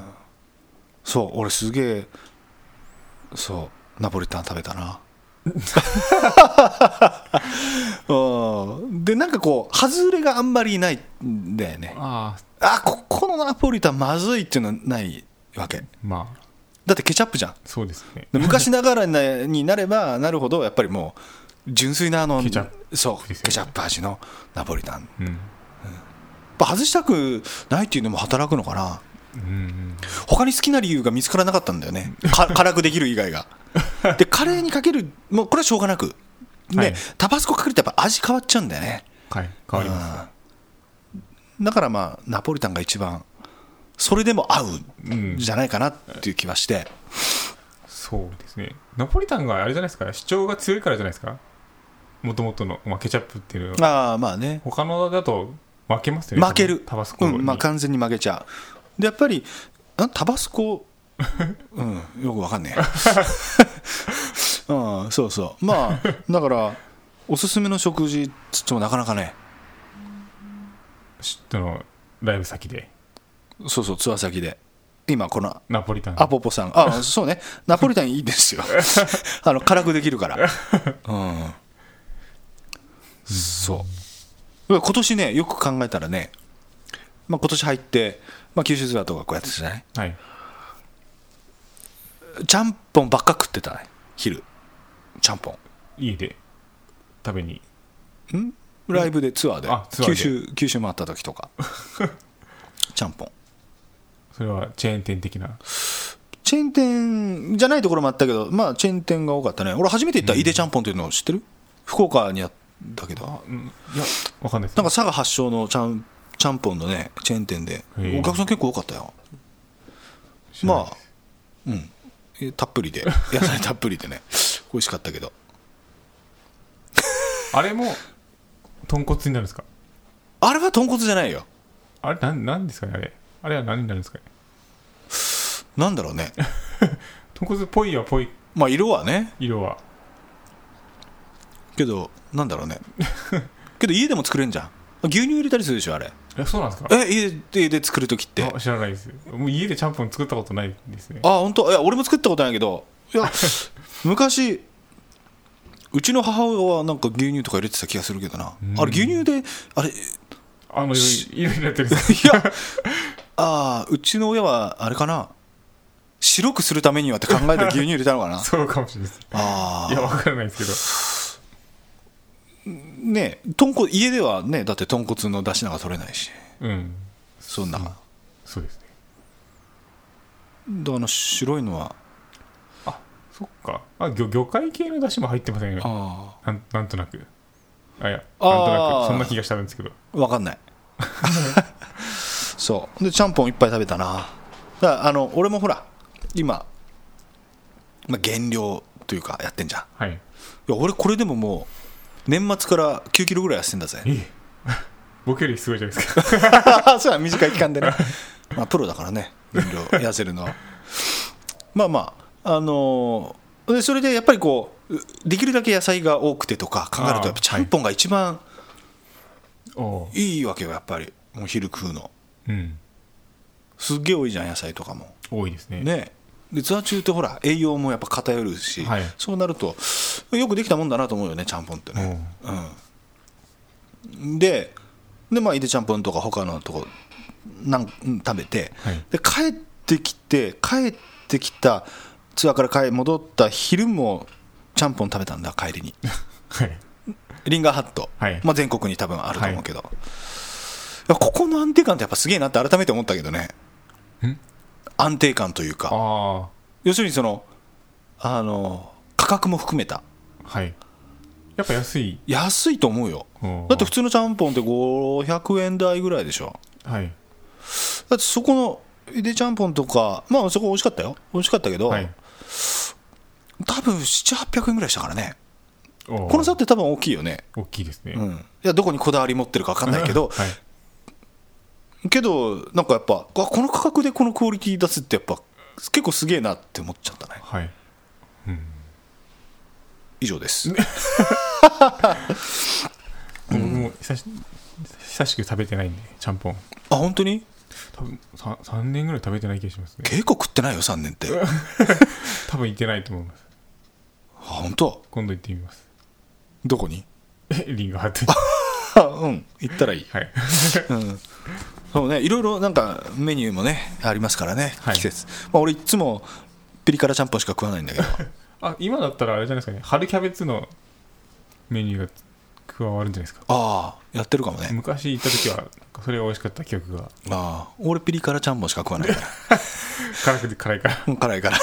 そう俺すげえそうナポリタン食べたなでなんかこう外れがあんまりいないんだよね。ああここのナポリタンまずいっていうのはないわけ、まあ、だってケチャップじゃん。そうですね昔ながらになればなるほどやっぱりもう純粋なあのケチャップ、そう、ケチャップ味のナポリタン、うんうん、外したくないっていうのも働くのかな、うんうん、他に好きな理由が見つからなかったんだよね辛くできる以外がでカレーにかけるもうこれはしょうがなく、ねはい、タバスコかけるとやっぱ味変わっちゃうんだよね、はい、変わります、うん、だからまあナポリタンが一番それでも合うんじゃないかなっていう気はして、うん、そうですねナポリタンがあれじゃないですか主張が強いからじゃないですかもともとの、まあ、ケチャップっていうのはあ、まあね、他のだと負けますよね負けるタバスコ、うんまあ、完全に負けちゃうでやっぱりタバスコうん、よくわかんねえ、うん、そうそうまあだからおすすめの食事っつってもなかなかねそのライブ先でそうそうツアー先で今このナポリタンアポポさんあそうねナポリタンいいですよあの辛くできるからうんそう今年ねよく考えたらね、まあ、今年入って、まあ、九州ツアーとかこうやってたじゃない、はいちゃんぽんばっか食ってたね昼ちゃんぽん家で食べにんライブでツアー で, あツアーで九州九州回った時とかちゃんぽんそれはチェーン店的なチェーン店じゃないところもあったけどまあチェーン店が多かったね俺初めて行った井出ちゃんぽんっていうの知ってる、うん、福岡にあったけど、うん、いやわかんないです、ね、なんか佐賀発祥のちゃんちゃんぽんのねチェーン店でお客さん結構多かったよまあうんたっぷりで野菜たっぷりでね美味しかったけどあれも豚骨になるんですかあれは豚骨じゃないよあれ何ですかねあれあれは何になるんですかねなんだろうね豚骨っぽいはぽいまあ色はね色はけどなんだろうねけど家でも作れんじゃん牛乳入れたりするでしょあれえそうなんですかえ家 で, 家で作るときってあ知らないですもう家でちゃんぽん作ったことないですねあ本当いや俺も作ったことないけどいや昔うちの母親はなんか牛乳とか入れてた気がするけどなあれ牛乳であれあのいろいろやってるんですいやあうちの親はあれかな白くするためにはって考えて牛乳入れたのかなそうかもしれないですあいや分からないですけどね、豚骨家ではねだって豚骨の出汁なんか取れないし、うん、そんな、うん、そうですねであの白いのはあそっかあ 魚, 魚介系の出汁も入ってませんよあ な, んなんとなくあいやなんとなくそんな気がしたんですけど分かんないそうでちゃんぽんいっぱい食べたなだからあの俺もほら今、まあ、減量というかやってんじゃん、はい、いや俺これでももう年末からきゅうキロぐらい痩せてんだぜいい僕よりすごいじゃないですかそうは短い期間でねまあプロだからね減量痩せるのはまあまああのー、でそれでやっぱりこうできるだけ野菜が多くてとか考えるとやっぱちゃんぽんが一番いいわけよやっぱりもう昼食うの、うん、すっげえ多いじゃん野菜とかも多いですねねでツアー中ってほら栄養もやっぱ偏るし、はい、そうなるとよくできたもんだなと思うよねちゃんぽんってね、うん、で, でまあいでちゃんぽんとか他のとこなん食べて、はい、で帰ってきて帰ってきたツアーから帰戻った昼もちゃんぽん食べたんだ帰りに、はい、リンガーハット、はいまあ、全国に多分あると思うけど、はい、いやここの安定感ってやっぱすげえなって改めて思ったけどねん安定感というかあ要するにそのあの価格も含めた、はい、やっぱ安い安いと思うよだって普通のちゃんぽんってごひゃくえん台ぐらいでしょ、はい、だってそこのゆでちゃんぽんとかまあそこ美味しかったよ美味しかったけど、はい、多分 ななひゃくはっぴゃくえんぐらいしたからねこの差って多分大きいよね大きいですね、うん、いやどこにこだわり持ってるか分かんないけど、はいけどなんかやっぱこの価格でこのクオリティ出すってやっぱ結構すげえなって思っちゃったねはい、うん、以上です、ね、うん、も久し、久しく食べてないんでちゃんぽん。あ、本当に？多分 3, 3年ぐらい食べてない気がしますね。結構食ってないよさんねんって多分行ってないと思います。あ、本当？今度行ってみます。どこに？リンゴハットうん、行ったらいい、はいうん、そうね、いろいろなんかメニューもねありますからね、はい、季節、まあ、俺いつもピリ辛ちゃんぽんしか食わないんだけどあ、今だったらあれじゃないですかね、春キャベツのメニューが加わるんじゃないですか。ああ、やってるかもね。昔行った時はなんかそれが美味しかった記憶が。ああ、俺ピリ辛ちゃんぽんしか食わないから辛くて辛いから辛いから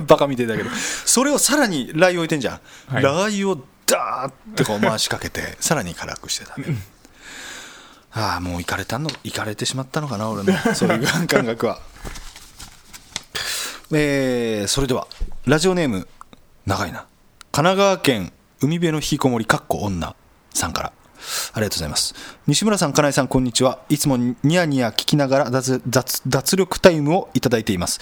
バカみてえだけど、それをさらにラー油置いてんじゃん、はい、ラー油をダーってこう回しかけてさらに辛くしてたねああ、もうイカれたの、イカれてしまったのかな俺のそういう感覚はえー、それではラジオネーム長いな、神奈川県海辺のひきこもりかっこ女さんから、ありがとうございます。西村さん、金井さん、こんにちは。いつもニヤニヤ聞きながら 脱, 脱, 脱力タイムをいただいています。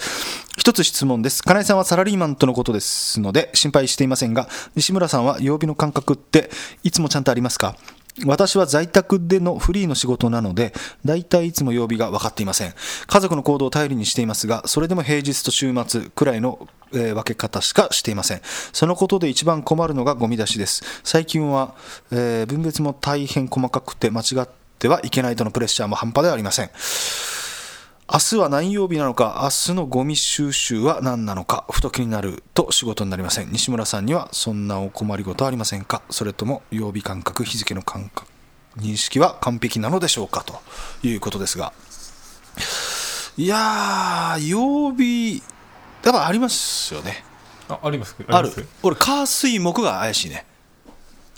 一つ質問です。金井さんはサラリーマンとのことですので心配していませんが、西村さんは曜日の感覚っていつもちゃんとありますか？私は在宅でのフリーの仕事なのでだいたいいつも曜日が分かっていません。家族の行動を頼りにしていますが、それでも平日と週末くらいの、えー、分け方しかしていません。そのことで一番困るのがゴミ出しです。最近は、えー、分別も大変細かくて間違ってはいけないとのプレッシャーも半端ではありません。明日は何曜日なのか、明日のゴミ収集は何なのか、ふと気になると仕事になりません。西村さんにはそんなお困りごとはありませんか？それとも曜日感覚、日付の感覚、認識は完璧なのでしょうか？ということですが、いやー、曜日やっぱありますよね。あ、ありますか？ある。俺火水木が怪しいね。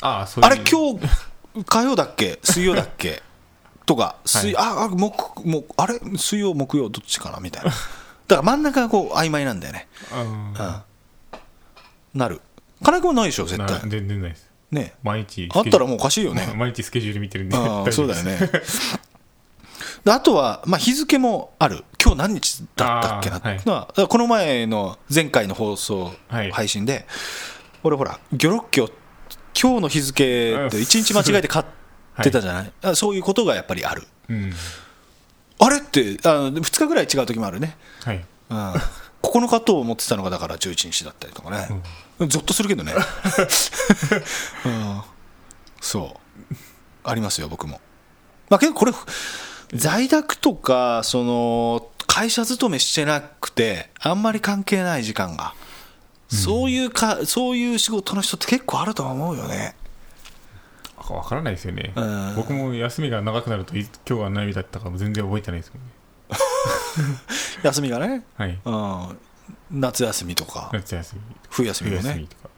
ああ、そういう。あれ今日火曜だっけ？水曜だっけ？とか水、はい、あ木木あれ水曜木曜どっちかなみたいな。だから真ん中がこう曖昧なんだよね。あ、うん、なる。金井君はないでしょ絶対。全然ないです。ね、毎日あったらもうおかしいよね。毎日スケジュール見てるんで。あ、そうだよね。で、あとは、まあ、日付もある。今日何日だったっけな。はい、だからこの前の前回の放送、はい、配信で、俺ほらギョロッキョ今日の日付でいちにち間違えて買って出たじゃない、はい、そういうことがやっぱりある、うん、あれってあふつかぐらい違う時もあるね、はい、うん、ここのかと思ってたのがだからじゅういちにちだったりとかね、うん、ゾッとするけどね、うん、そうありますよ僕も、まあ、けどこれ在宅とかその会社勤めしてなくてあんまり関係ない時間が、うん、そういうか、そういう仕事の人って結構あると思うよね。わからないですよね、うん、僕も休みが長くなると今日は何日だったかも全然覚えてないですもんね休みがね、はい、うん、夏休みとか夏休み冬休みもね休みとか、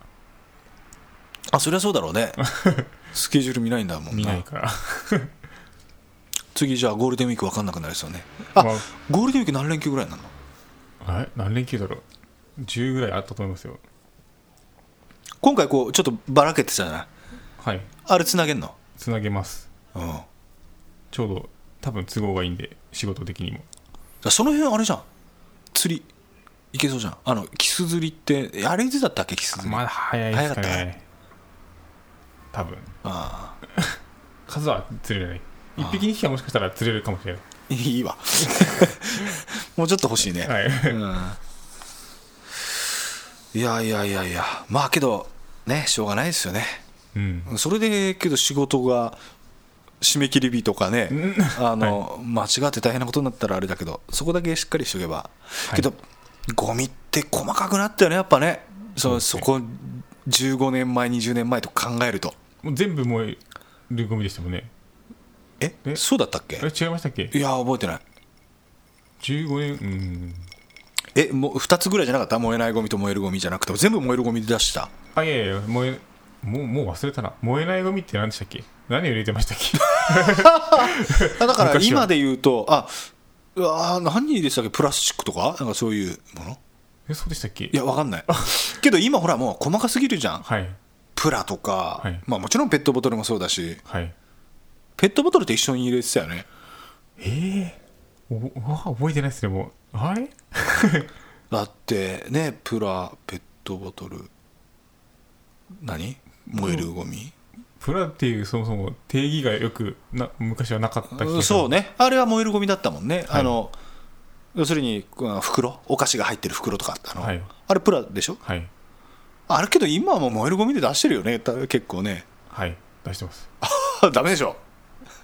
あ、そりゃそうだろうねスケジュール見ないんだもんな、見ないから次じゃあゴールデンウィーク分かんなくなりそうね。あ、まあ、ゴールデンウィーク何連休ぐらいなの？あれ何連休だろう、じゅうぐらいあったと思いますよ。今回こうちょっとばらけてたじゃない、はい、あれつなげんの？つなげます、うん、ちょうど多分都合がいいんで仕事的にも。その辺あれじゃん、釣りいけそうじゃん。あのキス釣りってあれいつだったっけ？キス釣りまだ早いですかね多分。あ数は釣れない、いっぴきにひきはもしかしたら釣れるかもしれないいいわもうちょっと欲しいね、はい、うん、いやいやいやいや、まあけどねしょうがないですよね、うん、それでけど仕事が締め切り日とかね、うん、あの、はい、間違って大変なことになったらあれだけど、そこだけしっかりしとけば、はい、けどゴミって細かくなったよねやっぱね。 そ, そこじゅうごねんまえにじゅうねんまえと考えるともう全部燃えるゴミでしたもんね。 え, えそうだったっけ？え違いましたっけ？いや覚えてない。じゅうごねん、うん、えもうふたつぐらいじゃなかった？燃えないゴミと燃えるゴミじゃなくて全部燃えるゴミで出した。あ、いやいや燃えも う, もう忘れたな。燃えないゴミって何でしたっけ？何を入れてましたっけだから今で言うと、ああ何でしたっけ？プラスチックと か, なんかそういうもの。えそうでしたっけ？いや分かんないけど今ほらもう細かすぎるじゃん、はい、プラとか、はい、まあ、もちろんペットボトルもそうだし、はい、ペットボトルって一緒に入れてたよね。えー、お覚えてないですねもう、はい、だってねプラペットボトル何燃えるゴミ、プラっていうそもそも定義がよくな昔はなかった気がする。そうね、あれは燃えるゴミだったもんね、はい、あの要するに袋、お菓子が入ってる袋とかあったの、はい、あれプラでしょ、はい、あれけど今はもう燃えるゴミで出してるよね結構ね。はい、出してます。ダメでしょ、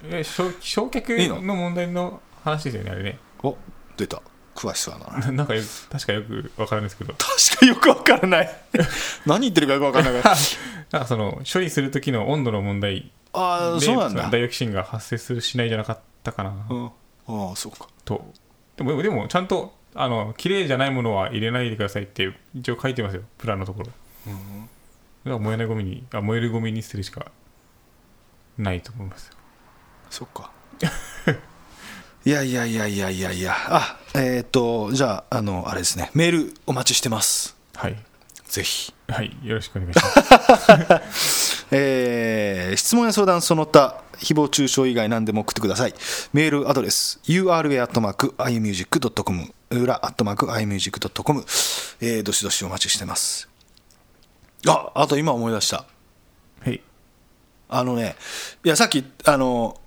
え焼却の問題の話ですよねあれね。お、出た、詳しそうだな。なんかよく確かよく分からないですけど、確かよく分からない何言ってるかよく分からないからなんかその処理する時の温度の問題で、あ、そうなんだ、ダイオキシンが発生するしないじゃなかったかな、うん、ああそうかと。でも、でもちゃんとあの綺麗じゃないものは入れないでくださいって一応書いてますよプラのところ、うん、だから燃えないゴミに、あ、燃えるゴミに捨てるしかないと思いますよ。そっかいやいやいやいやいやいや、あ、えー、っとじゃあ、あのあれですね、メールお待ちしてます。はい。ぜひ。はい、よろしくお願いします。えー、質問や相談その他誹謗中傷以外何でも送ってください。メールアドレス ユーアールエー アットマーク アイミュージック ドットコム 裏 アットマーク アイミュージック ドットコム、えー、どしどしお待ちしてます。あ、あと今思い出した。はい。あのね、いやさっきあの。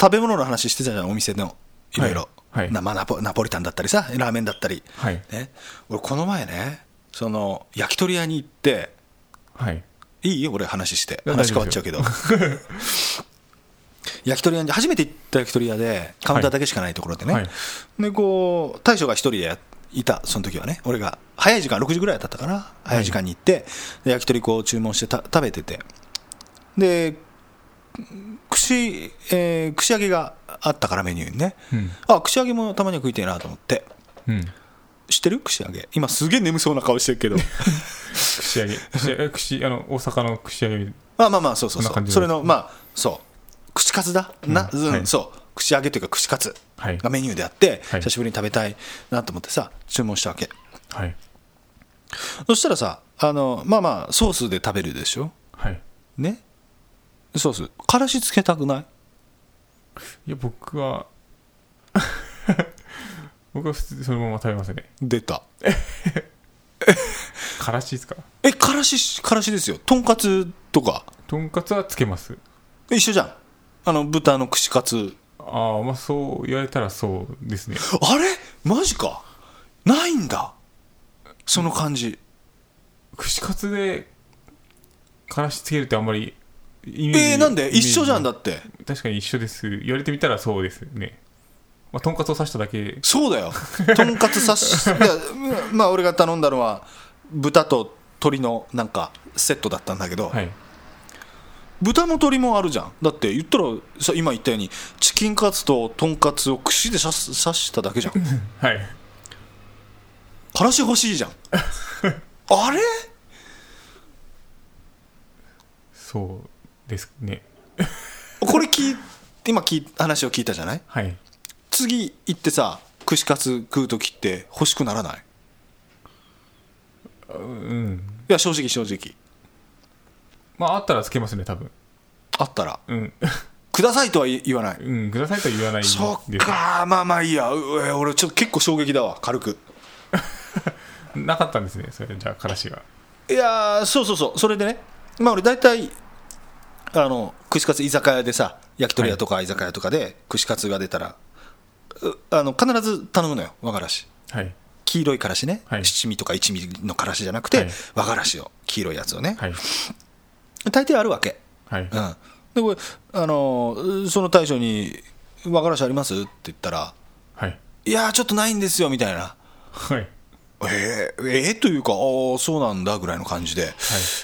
食べ物の話してたじゃん、お店のいろいろ、はいはい、まあ、ナポ、ナポリタンだったりさ、ラーメンだったり、はい、ね、俺この前ね、その焼き鳥屋に行って、はい、いいよ俺話して、話変わっちゃうけど焼き鳥屋に初めて行った焼き鳥屋でカウンターだけしかないところでね、はいはい、でこう大将が一人でいた、その時はね、俺が早い時間ろくじぐらいだったかな、はい、早い時間に行ってで焼き鳥こう注文してた食べてて、で串、えー、串揚げがあったからメニューにね、うん、あ、串揚げもたまには食いたいなと思って、うん、知ってる串揚げ、今すげえ眠そうな顔してるけど串揚げ、串、串、あの大阪の串揚げ、まあまあまあ、そうそうそう、それのまあそう串カツだな、うん、はい、そう串揚げというか串カツがメニューであって、はい、久しぶりに食べたいなと思ってさ注文したわけ、はい、そしたらさ、あのまあまあソースで食べるでしょ、はい、ね、ソースからしつけたくない？いや僕は僕は普通そのまま食べますね。出たからしですか？え、からし、からしですよ。とんかつとか、とんかつはつけます。一緒じゃん、あの豚の串カツ。ああ、まあそう言われたらそうですね。あれマジか、ないんだその感じ。串カツでからしつけるってあんまり、えー、なんで一緒じゃん。だって確かに一緒です、言われてみたらそうですね。まあ、とんかつを刺しただけ。そうだよ、とんかつ刺しいや、まあ俺が頼んだのは豚と鶏のなんかセットだったんだけど、はい、豚も鶏もあるじゃん。だって言ったらさ、今言ったようにチキンカツととんかつを串で刺しただけじゃんはい、からし欲しいじゃんあれそうですねこれ聞い今聞い話を聞いたじゃない、はい、次行ってさ串カツ食うときって欲しくならない？うん、いや正直正直、まああったらつけますね多分。あったら、うんくださいとは言わない、うん、くださいとは言わないんです。そっか、まあまあいいや、俺ちょっと結構衝撃だわ軽くなかったんですねそれ。じゃあからしが、いやそうそうそう、それでね、まあ俺大体あの串カツ居酒屋でさ、焼き鳥屋とか居酒屋とかで串カツが出たら、はい、あの必ず頼むのよ和がらし、はい、黄色いからしね、はい、七味とか一味のからしじゃなくて、はい、和がらしを、黄色いやつをね、はい、大抵あるわけ、はい、うん、でこれあのその大将に和がらしありますって言ったら、はい、いやちょっとないんですよみたいな、はい、えー、えー、というかあそうなんだぐらいの感じで、はい、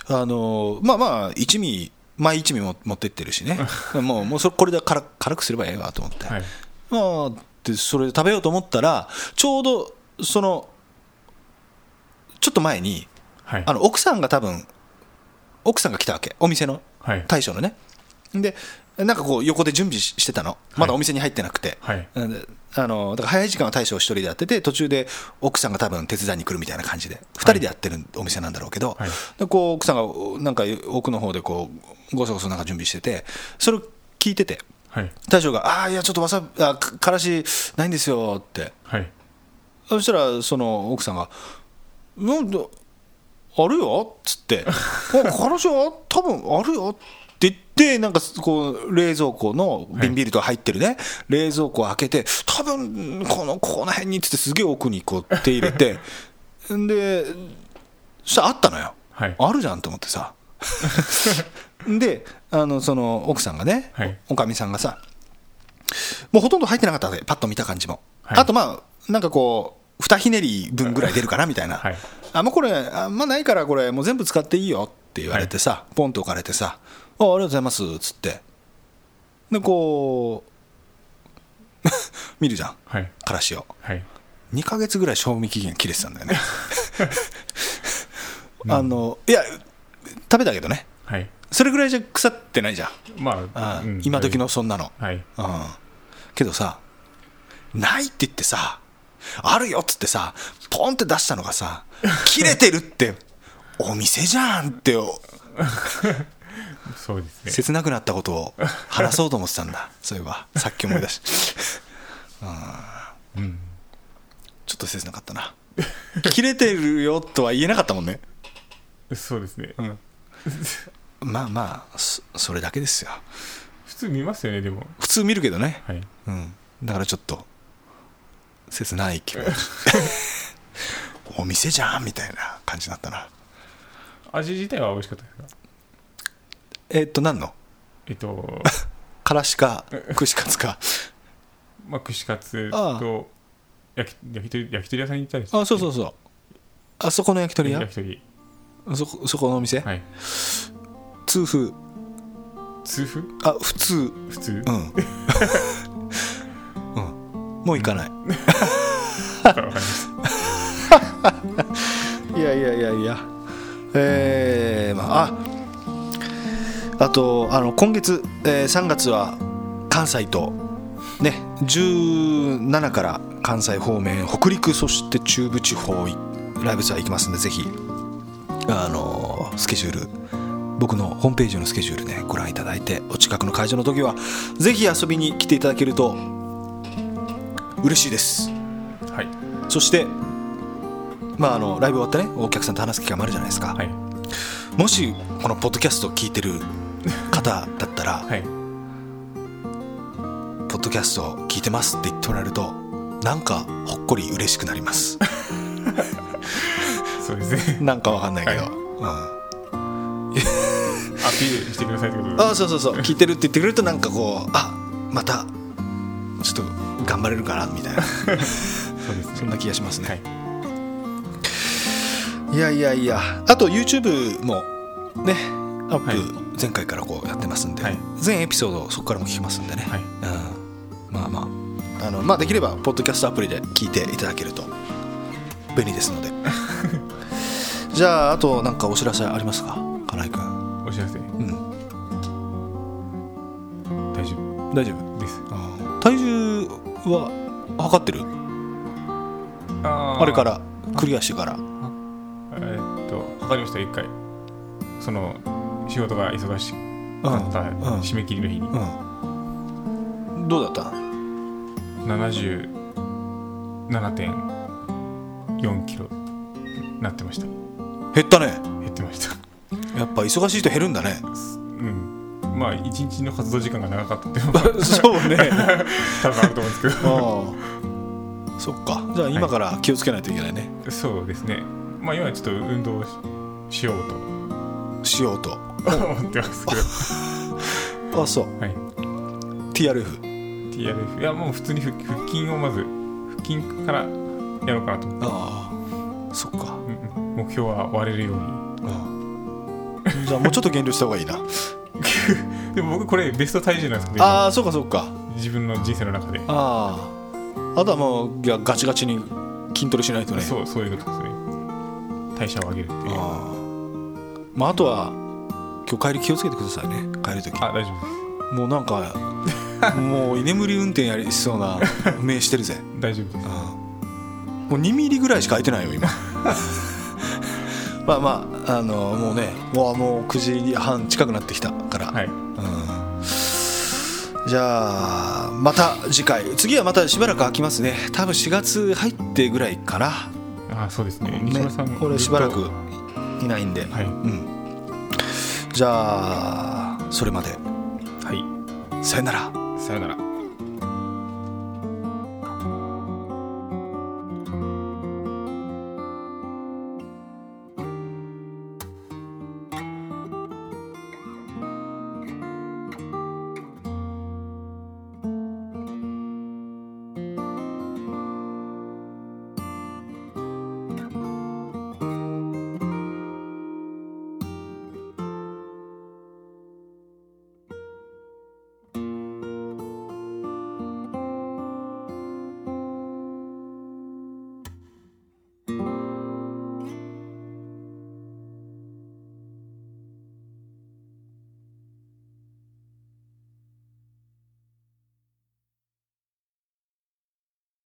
あのまあまあ一味毎一味も持ってってるしねもう、もうそれこれでから軽くすればええわと思って、はい、まあでそれで食べようと思ったらちょうどそのちょっと前に、はい、あの奥さんが多分奥さんが来たわけ、お店の、はい、大将のね、でなんかこう横で準備してたの、まだお店に入ってなくて、はい、あのだから早い時間は大将一人でやってて、途中で奥さんが多分手伝いに来るみたいな感じでふたりでやってるお店なんだろうけど、はい、でこう奥さんがなんか奥の方でこうごそごそなんか準備してて、それを聞いてて、はい、大将があいやちょっとわさびあからしないんですよって、はい、そしたらその奥さんがなんだあるよっつって彼女多分あるよって言ってなんかこう冷蔵庫のビンビールとか入ってるね、はい、冷蔵庫を開けて多分このこの辺にっつってすげえ奥にこう手入れてでそしたらあったのよ、はい、あるじゃんと思ってさであのその奥さんがね、はい、おかみさんがさもうほとんど入ってなかったのでパッと見た感じも、はい、あとまあなんかこうふたひねり分ぐらい出るかなみたいな、はい、あもうこれあんまないからこれもう全部使っていいよって言われてさ、はい、ポンと置かれてさ あ, ありがとうございますっつってでこう見るじゃん、はい、からしを、はい、にかげつぐらい賞味期限切れてたんだよねあのいや食べたけどね、はい、それぐらいじゃ腐ってないじゃん、まあうん、今時のそんなの、はいうん、けどさないって言ってさあるよっつってさポンって出したのがさ切れてるってお店じゃんってそうですね、切なくなったことを話そうと思ってたんだそういえばさっき思い出して、うん、ちょっと切なかったな切れてるよとは言えなかったもんねそうですね、うん、まあまあ そ, それだけですよ普通見ますよねでも普通見るけどね、はいうん、だからちょっと切ない気分お店じゃんみたいな感じだったな味自体は美味しかったですかえー、っと何のえー、っとからしか串カツかまあ串カツと焼 き, 焼, き鳥焼き鳥屋さんに行ったりしてあそうそうそうあそこの焼き鳥屋焼き鳥そ こ, そこのお店、はい、通風通風あ普通普通うん、うん、もう行かないいやいやいやいやえー、まあああとあの今月、えー、さんがつは関西とねじゅうしちから関西方面北陸そして中部地方ライブツアー行きますんでぜひあのスケジュール僕のホームページのスケジュールねご覧いただいてお近くの会場の時はぜひ遊びに来ていただけると嬉しいです、はい、そして、まあ、あのライブ終わってねお客さんと話す機会もあるじゃないですか、はい、もしこのポッドキャストを聞いてる方だったら、はい、ポッドキャストを聞いてますって言ってもらえるとなんかほっこり嬉しくなりますそうですね、なんかわかんないけど、はいうん、アピールしてくださいってことです、ね、あそうそうそう聞いてるって言ってくれるとなんかこうあまたちょっと頑張れるかなみたいなそうです、ね、そんな気がしますね、はい、いやいやいやあと YouTube もねアップ前回からこうやってますんで、はい、全エピソードそこからも聞きますんでね、はいうん、まあまあ、あの、まあできればポッドキャストアプリで聞いていただけると便利ですのでじゃああとなんかお知らせありますか金井くんお知らせうん大丈夫大丈夫ですあ体重は測ってる あ, あれからクリアしてからえー、っと測りました一回その仕事が忙しかった、うん、締め切りの日に、うんうん、どうだった ななじゅうななてんよんキロなってました減ったね減ってましたやっぱ忙しいと減るんだねうんまあ一日の活動時間が長かったってそうね多分あると思うんですけどあそっかじゃあ今から気をつけないといけないね、はい、そうですねまあ今ちょっと運動を し, しようとしようと思ってますけどあ, あそう、はい、ティーアールエフ ティーアールエフ いやもう普通に 腹, 腹筋をまず腹筋からやろうかなと思ってああそっか目標は割れるように、うん、じゃあもうちょっと減量した方がいいなでも僕これベスト体重なんですけどああそうかそうか自分の人生の中であああとはもうガチガチに筋トレしないとねそうそういうことですね代謝を上げるっていうああまああとは今日帰り気をつけてくださいね帰るときあ大丈夫ですもうなんかもう居眠り運転やりそうな目してるぜ大丈夫ですあもうにミリぐらいしか空いてないよ今まあまあ、あのー、もうねもう、もうくじはん近くなってきたから、はいうん、じゃあまた次回次はまたしばらく空きますね多分しがつ入ってぐらいかなあそうですね西村さんこれしばらくいないんで、はい、うん、じゃあそれまで、はい、さよなら、さよなら。